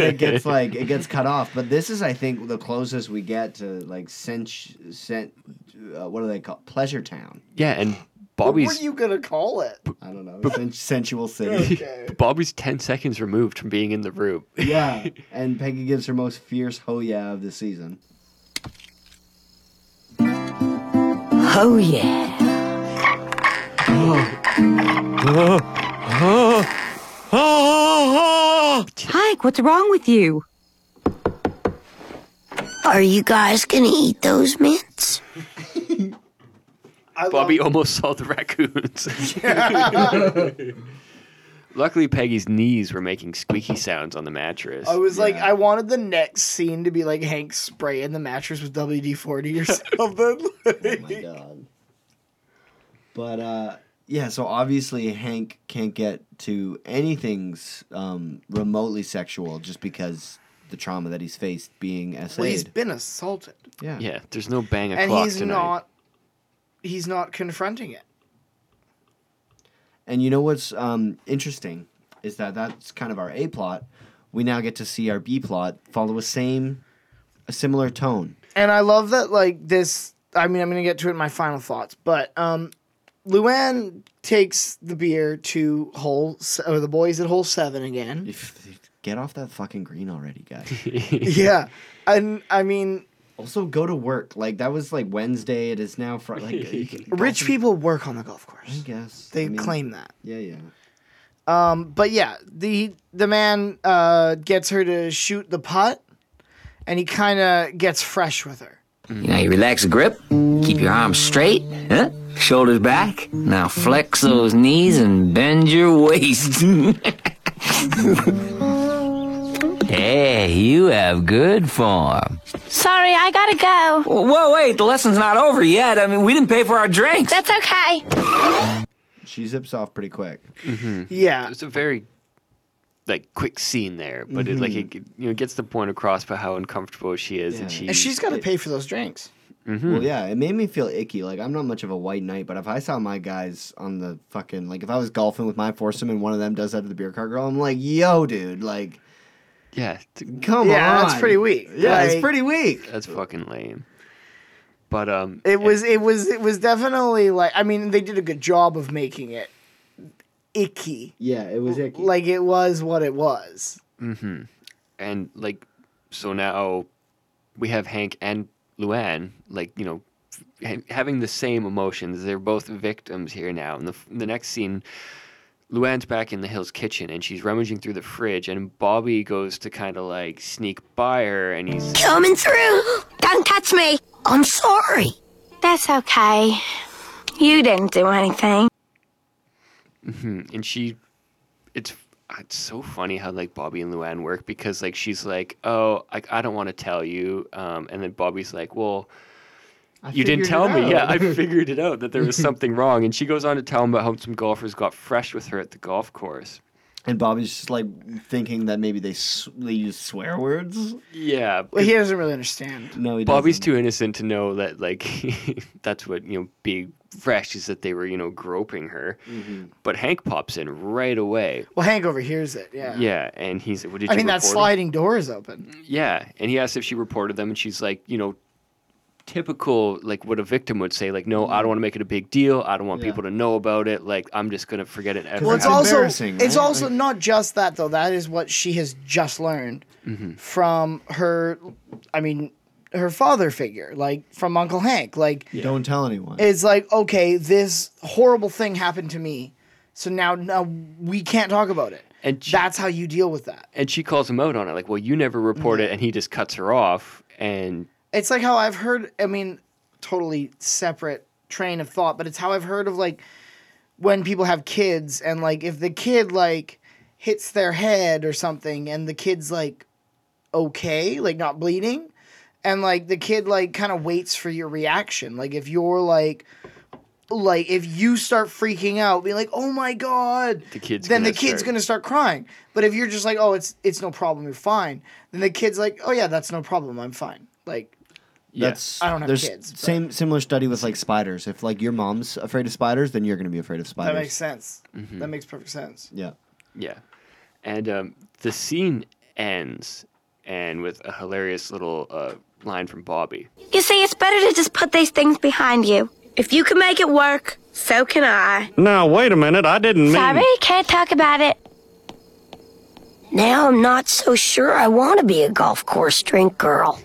it gets cut off. But this is, I think, the closest we get to what do they call Pleasure Town? Yeah, and Bobby's. What were you gonna call it? I don't know. Sensual City. Okay. Bobby's 10 seconds removed from being in the room. Yeah, and Peggy gives her most fierce "ho yeah" of the season. Oh, yeah. Hank, what's wrong with you? Are you guys going to eat those mints? Bobby almost saw the raccoons. Luckily, Peggy's knees were making squeaky sounds on the mattress. I was I wanted the next scene to be Hank spraying the mattress with WD-40 or something. Oh my god! But so obviously Hank can't get to anything's remotely sexual just because the trauma that he's faced being assaulted. Well, he's been assaulted. Yeah, yeah. There's no bang a clock tonight. He's not confronting it. And you know what's interesting is that that's kind of our A plot. We now get to see our B plot follow a similar tone. And I love that this. I mean, I'm going to get to it in my final thoughts, but Luann takes the beer to the boys at hole 7 again. get off that fucking green already, guys. Yeah. And I mean, also go to work. Like, that was like Wednesday. It is now Friday. Like, rich people work on the golf course. I guess. They claim that. Yeah, yeah. But yeah, the man gets her to shoot the putt, and he kind of gets fresh with her. You know, you relax the grip, keep your arms straight, huh? Shoulders back. Now flex those knees and bend your waist. Hey, you have good form. Sorry, I gotta go. Whoa, wait, the lesson's not over yet. I mean, we didn't pay for our drinks. That's okay. She zips off pretty quick. Mm-hmm. Yeah. It's a very, like, quick scene there, but mm-hmm. it you know, gets the point across about how uncomfortable she is. Yeah. And she's got to pay for those drinks. Mm-hmm. Well, yeah, it made me feel icky. Like, I'm not much of a white knight, but if I saw my guys on the fucking... Like, if I was golfing with my foursome and one of them does that to the beer car girl, I'm like, yo, dude, like... Yeah. Come on. Yeah, that's pretty weak. Yeah, it's pretty weak. That's fucking lame. But it was definitely like, I mean, they did a good job of making it icky. Yeah, it was icky. Like, it was what it was. Mm-hmm. And like, so now we have Hank and Luann, like, you know, having the same emotions. They're both victims here now. And the next scene, Luann's back in the Hills kitchen, and she's rummaging through the fridge, and Bobby goes to kind of like sneak by her, and he's coming through. Don't touch me. I'm sorry. That's okay. You didn't do anything. Mm-hmm. And it's so funny how like Bobby and Luann work, because like she's like, oh, I don't want to tell you, and then Bobby's like, well, you didn't tell me. Yeah, I figured it out that there was something wrong. And she goes on to tell him about how some golfers got fresh with her at the golf course. And Bobby's just like thinking that maybe they use swear words. Yeah. Well, he doesn't really understand. No, he doesn't. Bobby's too innocent to know that, like, that's what, you know, being fresh is, that they were, you know, groping her. Mm-hmm. But Hank pops in right away. Well, Hank overhears it, yeah. Yeah, and he's like, what did you mean, that sliding door is open. Yeah, and he asks if she reported them, and she's like, you know, typical, like what a victim would say, like, no, I don't want to make it a big deal. I don't want people to know about it. Like, I'm just going to forget it. Well, it's also embarrassing, right? It's also not just that, though. That is what she has just learned from her, I mean, her father figure, like from Uncle Hank. Like, don't tell anyone. It's like, okay, this horrible thing happened to me. So now we can't talk about it. And that's how you deal with that. And she calls him out on it. Like, well, you never report it. And he just cuts her off. And it's like how I've heard, I mean, totally separate train of thought, but it's how I've heard of, like, when people have kids, and, like, if the kid, like, hits their head or something, and the kid's, like, okay, like, not bleeding, and, like, the kid, like, kind of waits for your reaction. Like, if you're, like, if you start freaking out, be like, oh, my God, the kid's going to start crying. But if you're just like, oh, it's no problem, you're fine, then the kid's like, oh, yeah, that's no problem, I'm fine. Like, that's, I don't have kids. But. Similar study with, like, spiders. If, like, your mom's afraid of spiders, then you're going to be afraid of spiders. That makes sense. Mm-hmm. That makes perfect sense. Yeah. Yeah. And the scene ends and with a hilarious little line from Bobby. You see, it's better to just put these things behind you. If you can make it work, so can I. Now, wait a minute. I didn't mean... Sorry, can't talk about it. Now I'm not so sure I want to be a golf course drink girl.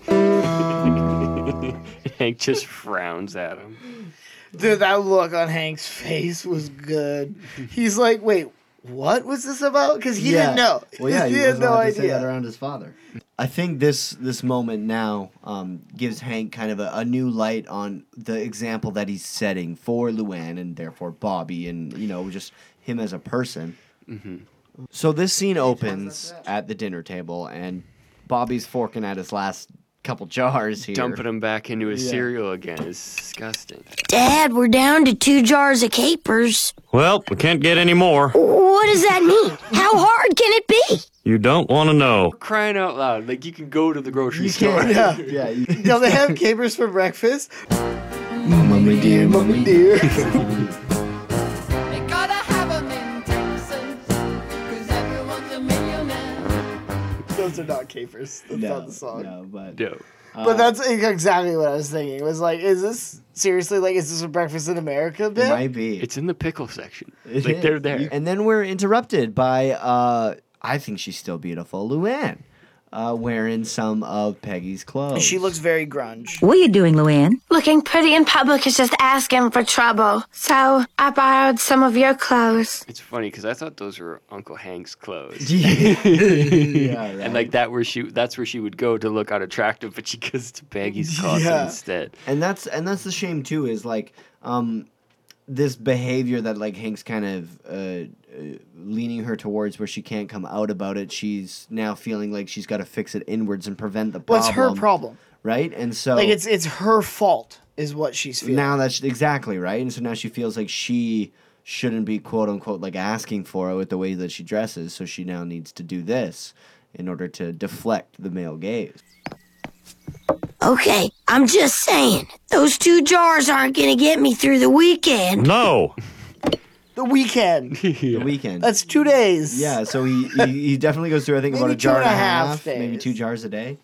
Hank just frowns at him. Dude, that look on Hank's face was good. He's like, wait, what was this about? Because he didn't know. Well, yeah, he had no idea. To say that around his father. I think this moment now gives Hank kind of a new light on the example that he's setting for Luann and therefore Bobby and, you know, just him as a person. Mm-hmm. So this scene opens at the dinner table, and Bobby's forking at his last couple jars here. Dumping him back into his cereal again is disgusting. Dad, we're down to 2 jars of capers. Well, we can't get any more. What does that mean? How hard can it be? You don't want to know. Crying out loud. Like, you can go to the grocery store. Yeah. Don't they have capers for breakfast? Mummy dear, mummy dear. Those are not capers. That's not the song. No, but that's exactly what I was thinking. It was like, is this seriously, like, is this a Breakfast in America bit? It might be. It's in the pickle section. It is. They're there. And then we're interrupted by I think she's still beautiful, Luann, wearing some of Peggy's clothes. She looks very grunge. What are you doing, Luann? Looking pretty in public is just asking for trouble. So I borrowed some of your clothes. It's funny because I thought those were Uncle Hank's clothes. Yeah, right. And like that's where she would go to look unattractive, but she goes to Peggy's clothes instead. And that's the shame too. Is like this behavior that like Hank's kind of leaning her towards, where she can't come out about it. She's now feeling like she's got to fix it inwards and prevent the problem. Well, it's her problem, right? And so like it's her fault is what she's feeling. Now that's exactly right. And so now she feels like she shouldn't be quote unquote like asking for it with the way that she dresses. So she now needs to do this in order to deflect the male gaze. Okay, I'm just saying, those 2 jars aren't going to get me through the weekend. No. The weekend. Yeah. The weekend. That's 2 days. Yeah, so he definitely goes through, I think, about a jar and a half, maybe 2 jars a day.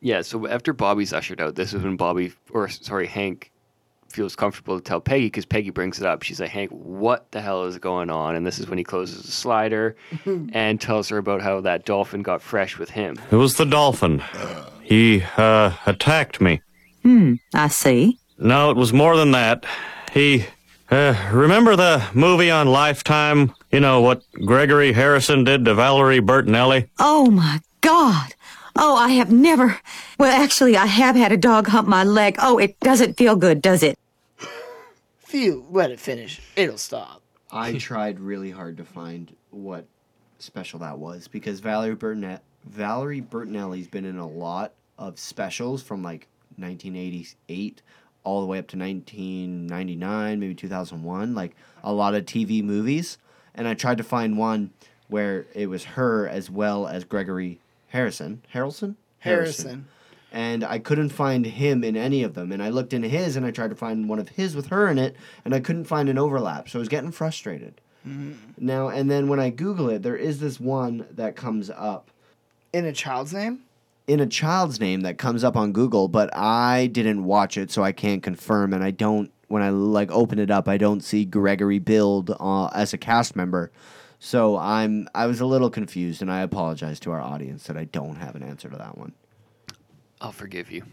Yeah, so after Bobby's ushered out, this is when Hank feels comfortable to tell Peggy, because Peggy brings it up. She's like, Hank, what the hell is going on? And this is when he closes the slider and tells her about how that dolphin got fresh with him. It was the dolphin. He attacked me. I see. No, it was more than that. He, remember the movie on Lifetime? You know, what Gregory Harrison did to Valerie Bertinelli? Oh, my God. Oh, I have never... Well, actually, I have had a dog hump my leg. Oh, it doesn't feel good, does it? Phew, let it finish. It'll stop. I tried really hard to find what special that was, because Valerie Bertinelli's been in a lot of specials from, like, 1988 all the way up to 1999, maybe 2001. Like, a lot of TV movies. And I tried to find one where it was her as well as Gregory Harrison. And I couldn't find him in any of them. And I looked in his, and I tried to find one of his with her in it, and I couldn't find an overlap. So I was getting frustrated. Now, and then when I Google it, there is this one that comes up. In a child's name? In a child's name that comes up on Google, but I didn't watch it, so I can't confirm. And I don't, when I like open it up, I don't see Gregory Build as a cast member. So I was a little confused, and I apologize to our audience that I don't have an answer to that one. I'll forgive you.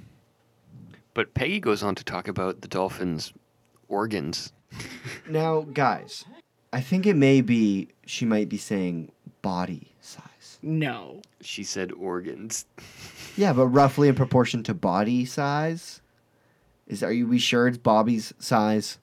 But Peggy goes on to talk about the dolphin's organs. Now, guys, I think it may be, she might be saying body size. No. She said organs. Yeah, but roughly in proportion to body size? Are we sure it's Bobby's size?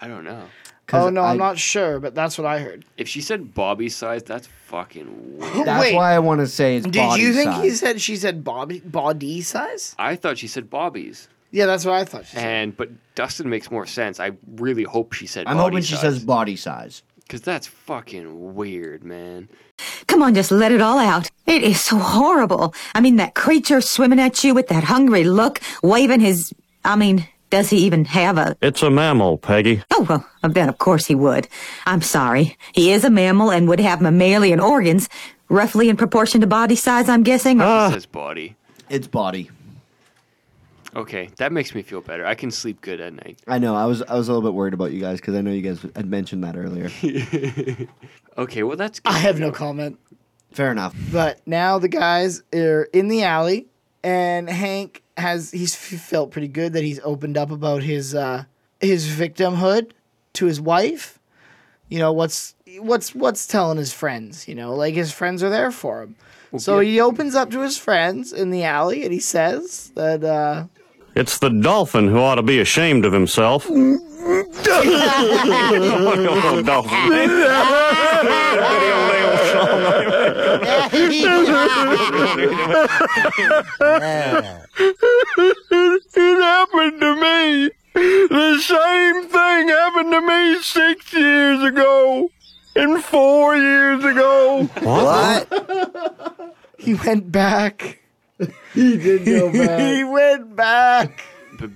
I don't know. Oh, no, I'm not sure, but that's what I heard. If she said Bobby size, that's fucking weird. That's why I want to say it's body size. Did you think she said body size? I thought she said Bobby's. Yeah, that's what I thought she said. But Dustin makes more sense. I really hope she said body size. I'm hoping she says body size. Because that's fucking weird, man. Come on, just let it all out. It is so horrible. I mean, that creature swimming at you with that hungry look, waving his... I mean... Does he even have a... It's a mammal, Peggy. Oh, well, then of course he would. I'm sorry. He is a mammal and would have mammalian organs, roughly in proportion to body size, I'm guessing. It says body. It's body. Okay, that makes me feel better. I can sleep good at night. I know. I was a little bit worried about you guys because I know you guys had mentioned that earlier. Okay, well, that's good. I have no comment. Fair enough. But now the guys are in the alley, and Hank... He's felt pretty good that he's opened up about his victimhood to his wife. You know, what's telling his friends, you know, like his friends are there for him. Well, so he opens up to his friends in the alley and he says that it's the dolphin who ought to be ashamed of himself. It happened to me. The same thing happened to me 6 years ago and 4 years ago. What? He went back. He did go back. He went back.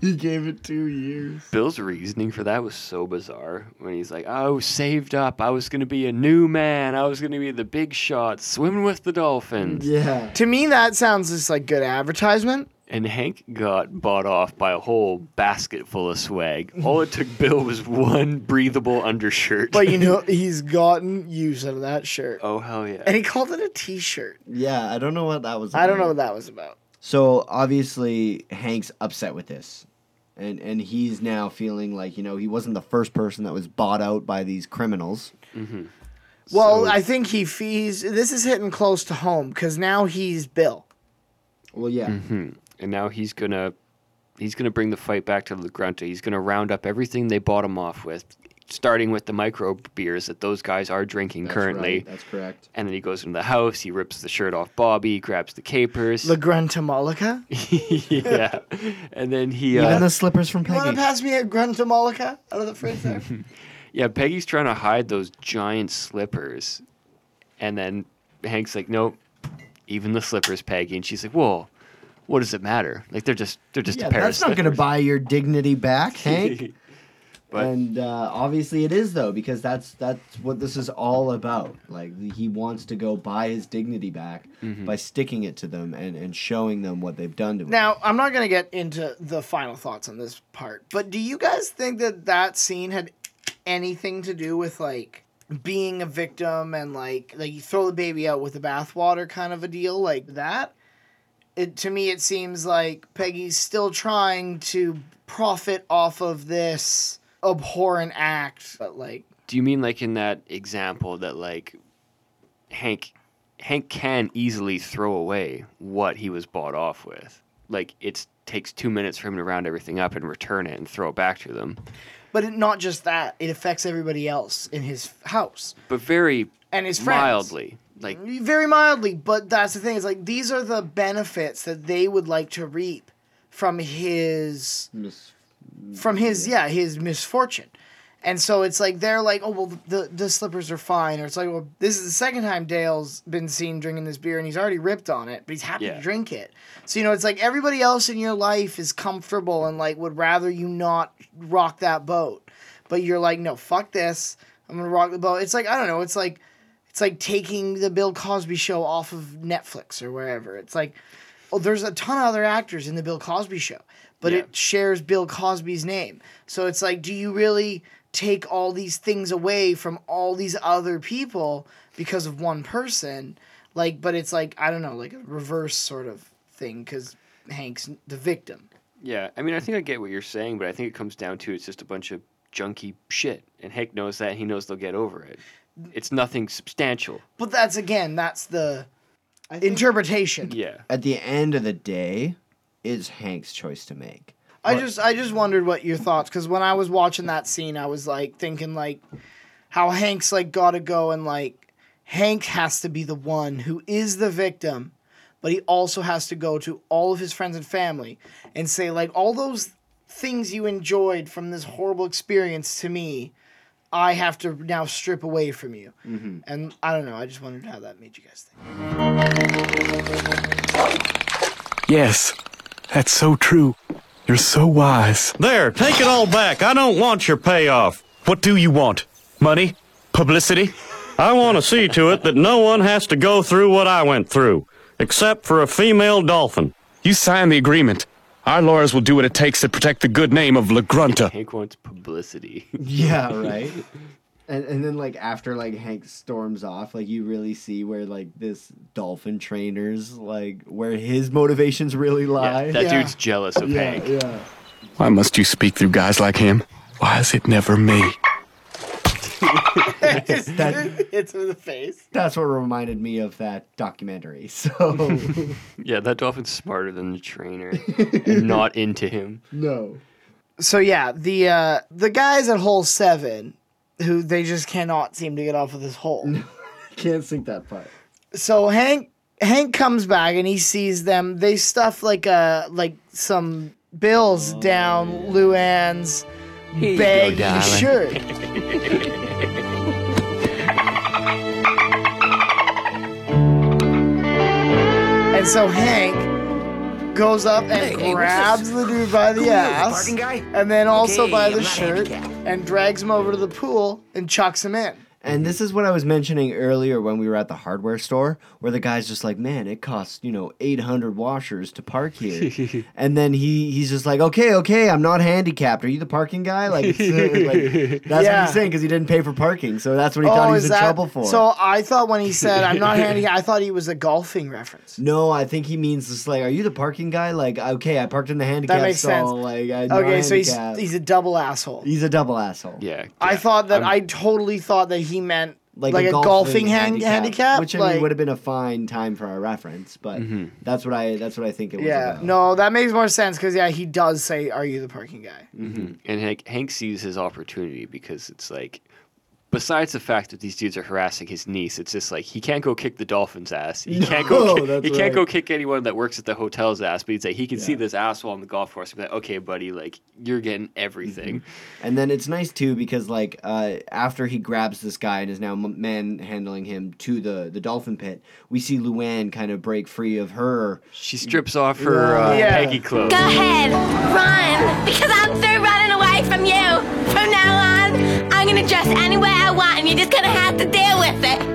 He gave it 2 years. Bill's reasoning for that was so bizarre when he's like, I was saved up. I was going to be a new man. I was going to be the big shot swimming with the dolphins. Yeah. To me, that sounds just like good advertisement. and Hank got bought off by a whole basket full of swag. All it took Bill was one breathable undershirt. But, you know, he's gotten use out of that shirt. Oh, hell yeah. And he called it a T-shirt. Yeah, I don't know what that was about. I don't know what that was about. So, obviously, Hank's upset with this. And he's now feeling like, you know, he wasn't the first person that was bought out by these criminals. Mm-hmm. Well, so, I think this is hitting close to home because now he's Bill. Well, yeah. Mm-hmm. And now he's gonna bring the fight back to La Grunta. He's going to round up everything they bought him off with, starting with the micro beers that those guys are drinking currently. Right, that's correct. And then he goes into the house. He rips the shirt off Bobby, grabs the capers. La Gruntamolica? Yeah. And then he... Even the slippers from Peggy. You want to pass me a Gruntamolica out of the fridge there? Yeah, Peggy's trying to hide those giant slippers. And then Hank's like, nope, even the slippers, Peggy. And she's like, whoa. What does it matter? Like they're just a pair of slippers. That's not going to buy your dignity back, Hank. But obviously it is though, because that's what this is all about. Like he wants to go buy his dignity back by sticking it to them and showing them what they've done to him. Now I'm not going to get into the final thoughts on this part, but do you guys think that scene had anything to do with like being a victim and like you throw the baby out with the bathwater kind of a deal like that? To me, it seems like Peggy's still trying to profit off of this abhorrent act. But like, do you mean like in that example that like Hank can easily throw away what he was bought off with? Like it takes 2 minutes for him to round everything up and return it and throw it back to them. But not just that; it affects everybody else in his house. But very and his friends. Mildly. Like very mildly, but that's the thing. It's like these are the benefits that they would like to reap from his misfortune. And so it's like they're like, oh well, the slippers are fine, or it's like, well, this is the second time Dale's been seen drinking this beer and he's already ripped on it, but he's happy to drink it. So you know, it's like everybody else in your life is comfortable and like would rather you not rock that boat, but you're like, no, fuck this, I'm gonna rock the boat. It's like I don't know. It's like taking the Bill Cosby show off of Netflix or wherever. It's like, oh, there's a ton of other actors in the Bill Cosby show, but it shares Bill Cosby's name. So it's like, do you really take all these things away from all these other people because of one person? Like, but it's like, I don't know, like a reverse sort of thing because Hank's the victim. Yeah, I mean, I think I get what you're saying, but I think it comes down to it's just a bunch of junky shit. And Hank knows that, and he knows they'll get over it. It's nothing substantial. But that's the interpretation. Yeah. At the end of the day, it's Hank's choice to make. I just wondered what your thoughts, because when I was watching that scene, I was like thinking like how Hank's like gotta go and like Hank has to be the one who is the victim, but he also has to go to all of his friends and family and say like all those things you enjoyed from this horrible experience to me, I have to now strip away from you. Mm-hmm. And I don't know, I just wondered how that made you guys think. Yes, that's so true. You're so wise. There, take it all back. I don't want your payoff. What do you want? Money? Publicity? I want to see to it that no one has to go through what I went through, except for a female dolphin. You sign the agreement. Our lawyers will do what it takes to protect the good name of La Grunta. Hank wants publicity. Yeah, right? And then, like, after, like, Hank storms off, like, you really see where, like, this dolphin trainer's, like, where his motivations really lie. Yeah, that dude's jealous of Hank. Yeah. Why must you speak through guys like him? Why is it never me? It's in the face. That's what reminded me of that documentary. So yeah, that dolphin's smarter than the trainer and not into him. No. So yeah, the guys at hole 7 who they just cannot seem to get off of this hole. Can't sink that putt. So Hank comes back and he sees them. They stuff like some bills down Luann's bag shirt. And so Hank goes up and grabs the dude by the ass, and then also by the shirt, and drags him over to the pool and chucks him in. And this is what I was mentioning earlier when we were at the hardware store, where the guy's just like, man, it costs, 800 washers to park here. And then he's just like, okay, I'm not handicapped. Are you the parking guy? Like, that's what he's saying, because he didn't pay for parking. So that's what he thought he was in trouble for. So I thought when he said, I'm not handicapped, I thought he was a golfing reference. No, I think he means just like, are you the parking guy? Like, okay, I parked in the handicap. That makes sense. Like, okay, so he's a double asshole. He's a double asshole. Yeah. I thought that, I totally thought that he meant like a golfing handicap, which would have been a fine time for our reference, but that's what I think it was. Yeah, about. No, that makes more sense because he does say, "Are you the parking guy?" Mm-hmm. And Hank sees his opportunity because it's like, besides the fact that these dudes are harassing his niece, it's just like he can't go kick the dolphin's ass. He can't go kick anyone that works at the hotel's ass. But he's like, he can see this asshole on the golf course and be like, okay, buddy, like you're getting everything. Mm-hmm. And then it's nice too because like after he grabs this guy and is now manhandling him to the dolphin pit, we see Luann kind of break free of her. She strips off her baggy clothes. Go ahead, run, because I'm through running away from you. From now on, I'm gonna dress anywhere I want, and you're just gonna have to deal with it.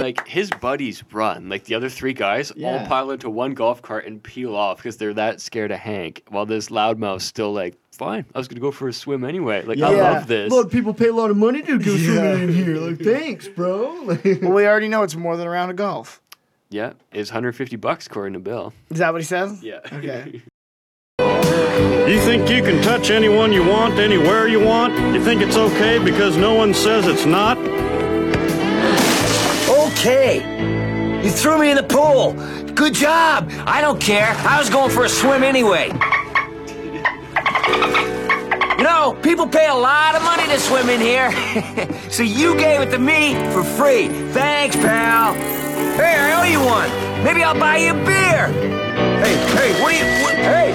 Like, his buddies run. Like, the other three guys all pile into one golf cart and peel off because they're that scared of Hank, while this loudmouth's still like, fine, I was gonna go for a swim anyway. Like, I love this. Look, people pay a lot of money to go swimming in here. Like, thanks, bro. Well, we already know it's more than a round of golf. Yeah, it's $150 according to Bill. Is that what he says? Yeah. Okay. You think you can touch anyone you want, anywhere you want? You think it's okay because no one says it's not? Okay. You threw me in the pool. Good job. I don't care. I was going for a swim anyway. People pay a lot of money to swim in here. So you gave it to me for free. Thanks, pal. Hey, I owe you one. Maybe I'll buy you a beer. Hey, what are you... Hey!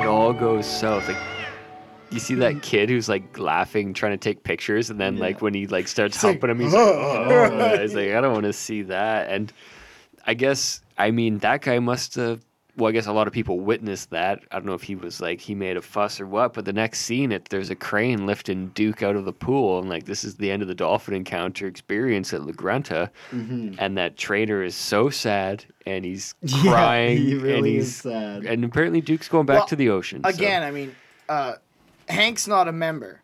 It all goes south. Like, you see that kid who's, like, laughing, trying to take pictures, and then, like, when he, like, starts humping him, he's like, oh. He's like, I don't want to see that. And I guess, that guy must have... Well, I guess a lot of people witnessed that. I don't know if he was like, he made a fuss or what, but the next scene, there's a crane lifting Duke out of the pool, and like, this is the end of the dolphin encounter experience at La Grunta. Mm-hmm. And that trader is so sad, and he's crying. He really is sad. And apparently Duke's going back to the ocean. Again, so. Hank's not a member.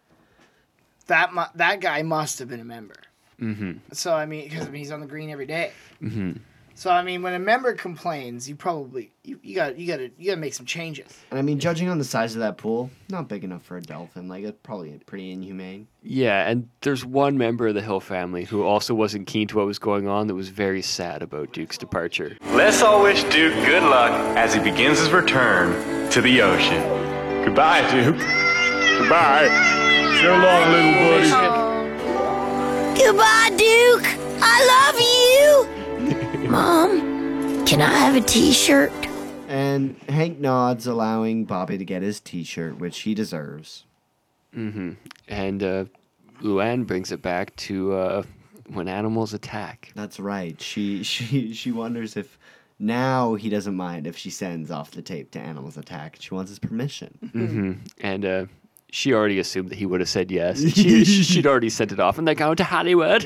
That guy must have been a member. Mm-hmm. So, because he's on the green every day. Mm-hmm. So when a member complains, you probably you gotta make some changes. And judging on the size of that pool, not big enough for a dolphin. Like, it's probably pretty inhumane. Yeah, and there's one member of the Hill family who also wasn't keen to what was going on, that was very sad about Duke's departure. Let's all wish Duke good luck as he begins his return to the ocean. Goodbye, Duke. Goodbye. So long, little buddy. Goodbye, Duke. I love you. Mom, can I have a t-shirt? And Hank nods, allowing Bobby to get his t-shirt, which he deserves. Mm-hmm. And Luann brings it back to when animals attack. That's right. She wonders if now he doesn't mind if she sends off the tape to animals attack. She wants his permission. Mm-hmm. And she already assumed that he would have said yes. She'd already sent it off, and they're going to Hollywood.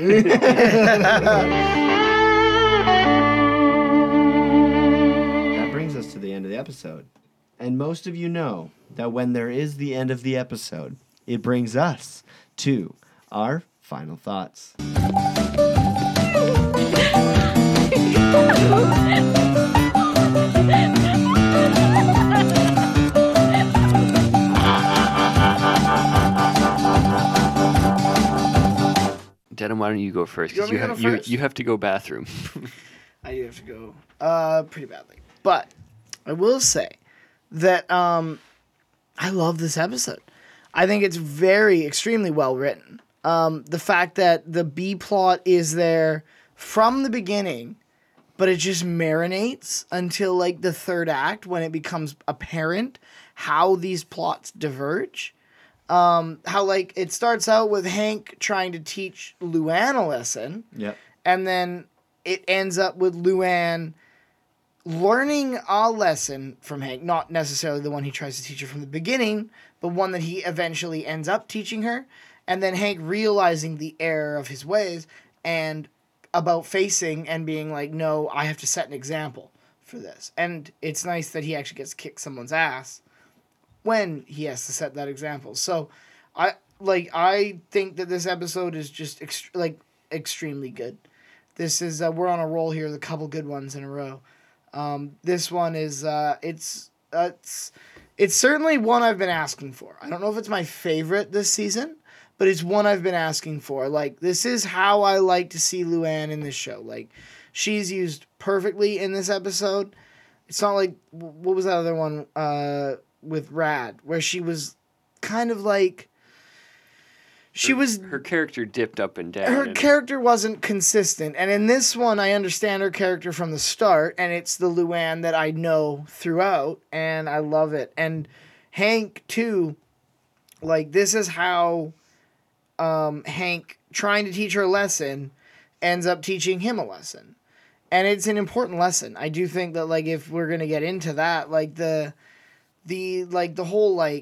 To the end of the episode. And most of you know that when there is the end of the episode, it brings us to our final thoughts. Denim, why don't you go first? Because you have to go bathroom. I do have to go pretty badly. But I will say that I love this episode. I think it's extremely well written. The fact that the B plot is there from the beginning, but it just marinates until like the third act when it becomes apparent how these plots diverge. How like it starts out with Hank trying to teach Luann a lesson. Yep. And then it ends up with Luann learning a lesson from Hank, not necessarily the one he tries to teach her from the beginning, but one that he eventually ends up teaching her, and then Hank realizing the error of his ways and about facing and being like, no, I have to set an example for this. And it's nice that he actually gets to kick someone's ass when he has to set that example. So I think that this episode is just extremely good. This is we're on a roll here, the couple good ones in a row. This one is it's certainly one I've been asking for. I don't know if it's my favorite this season, but it's one I've been asking for. Like, this is how I like to see Luann in this show. Like, she's used perfectly in this episode. It's not like, what was that other one with Rad, where she was kind of like, her character dipped up and down. Her character wasn't consistent. And in this one, I understand her character from the start, and it's the Luann that I know throughout, and I love it. And Hank, too, like, this is how Hank, trying to teach her a lesson, ends up teaching him a lesson. And it's an important lesson. I do think that, like, if we're going to get into that, like, the whole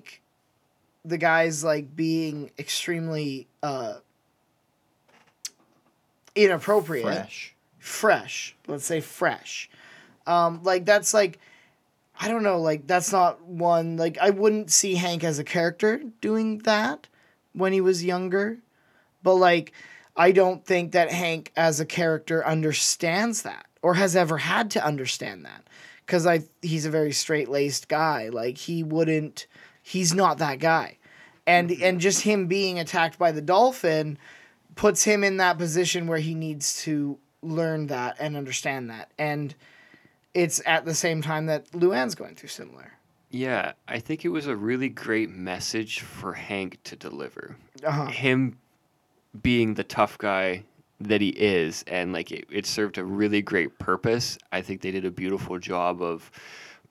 the guy's, like, being extremely inappropriate. Fresh. Let's say fresh. That's, like, I don't know, like, that's not one, like, I wouldn't see Hank as a character doing that when he was younger. But, like, I don't think that Hank as a character understands that or has ever had to understand that. Because he's a very straight-laced guy. Like, he wouldn't... He's not that guy. And just him being attacked by the dolphin puts him in that position where he needs to learn that and understand that. And it's at the same time that Luann's going through similar. Yeah, I think it was a really great message for Hank to deliver. Uh-huh. Him being the tough guy that he is, and like it served a really great purpose. I think they did a beautiful job of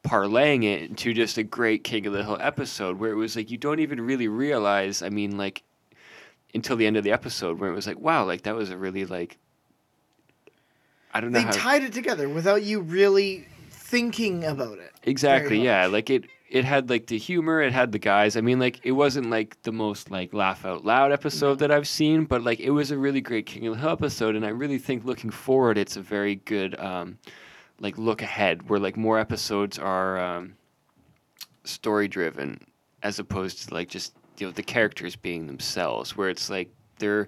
parlaying it into just a great King of the Hill episode where it was like you don't even really realize, I mean, like, until the end of the episode where it was like, wow, like, that was a really, like, I don't know how... They tied it together without you really thinking about it. Exactly, yeah. Like, it had, like, the humor, it had the guys. I mean, like, it wasn't, like, the most, like, laugh-out-loud episode that I've seen, but, like, it was a really great King of the Hill episode, and I really think looking forward, it's a very good... like, look ahead, where, like, more episodes are story-driven as opposed to, like, just, you know, the characters being themselves, where it's, like, they're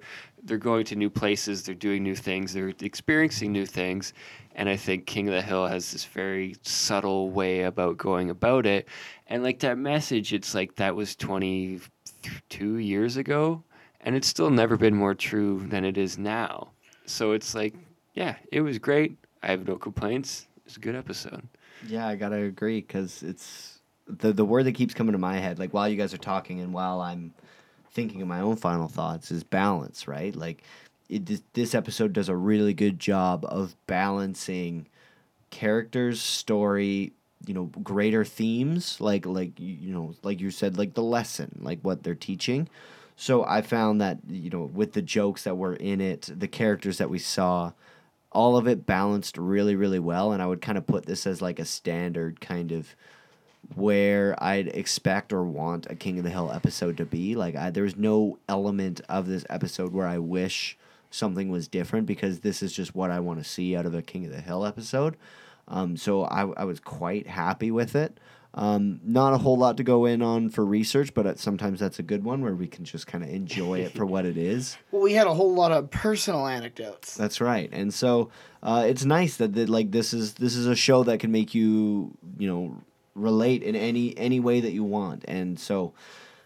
going to new places, they're doing new things, they're experiencing new things, and I think King of the Hill has this very subtle way about going about it, and, like, that message, it's, like, that was 22 years ago, and it's still never been more true than it is now. So it's, like, yeah, it was great. I have no complaints. It's a good episode. Yeah, I gotta agree, because it's the word that keeps coming to my head, like, while you guys are talking and while I'm thinking of my own final thoughts, is balance, right? Like, this episode does a really good job of balancing characters, story, you know, greater themes, like you know, like you said, like the lesson, like what they're teaching. So I found that, you know, with the jokes that were in it, the characters that we saw, all of it balanced really, really well, and I would kind of put this as like a standard kind of where I'd expect or want a King of the Hill episode to be. Like, there was no element of this episode where I wish something was different, because this is just what I want to see out of a King of the Hill episode. So I was quite happy with it. Not a whole lot to go in on for research, but sometimes that's a good one where we can just kind of enjoy it for what it is. Well, we had a whole lot of personal anecdotes. That's right. And so it's nice that like this is a show that can make you know, relate in any way that you want. And so,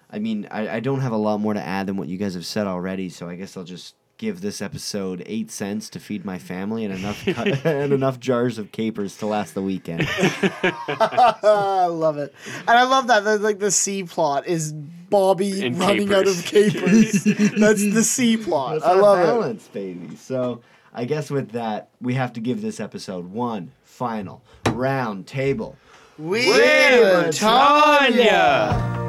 I mean, I don't have a lot more to add than what you guys have said already, so I guess I'll just give this episode 8 cents to feed my family and enough and enough jars of capers to last the weekend. I love it, and I love that like the C plot is Bobby and running capers. Out of capers. That's the C plot. That's I love balance, it, baby. So I guess with that, we have to give this episode one final round table. We were Tanya.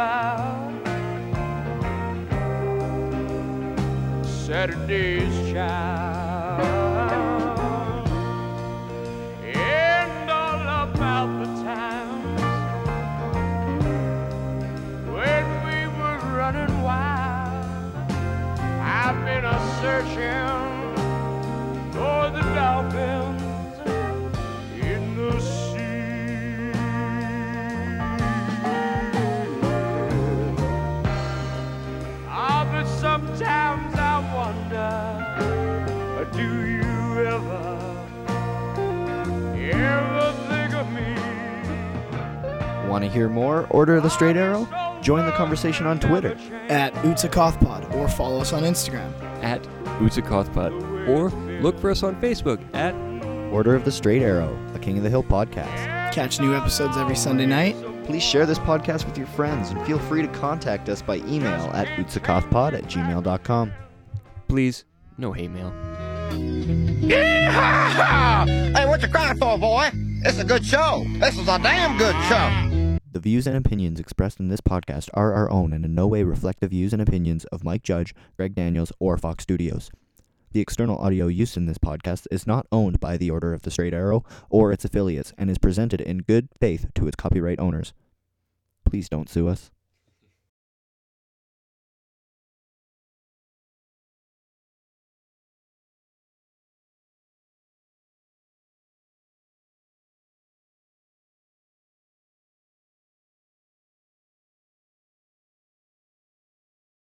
about Saturday's child, and all about the times when we were running wild. I've been a-searching for the dolphins. Sometimes I wonder, do you ever think of me? Want to hear more? Order the Straight Arrow? Join the conversation on Twitter at @UtsaKothPod or follow us on Instagram at @UtsaKothPod or look for us on Facebook at Order of the Straight Arrow, a King of the Hill podcast. Catch new episodes every Sunday night. Please share this podcast with your friends and feel free to contact us by email at utsakothpod@gmail.com. Please, no hate mail. Yee-haw! Hey, what you crying for, boy? It's a good show. This is a damn good show. The views and opinions expressed in this podcast are our own and in no way reflect the views and opinions of Mike Judge, Greg Daniels, or Fox Studios. The external audio used in this podcast is not owned by the Order of the Straight Arrow or its affiliates and is presented in good faith to its copyright owners. Please don't sue us.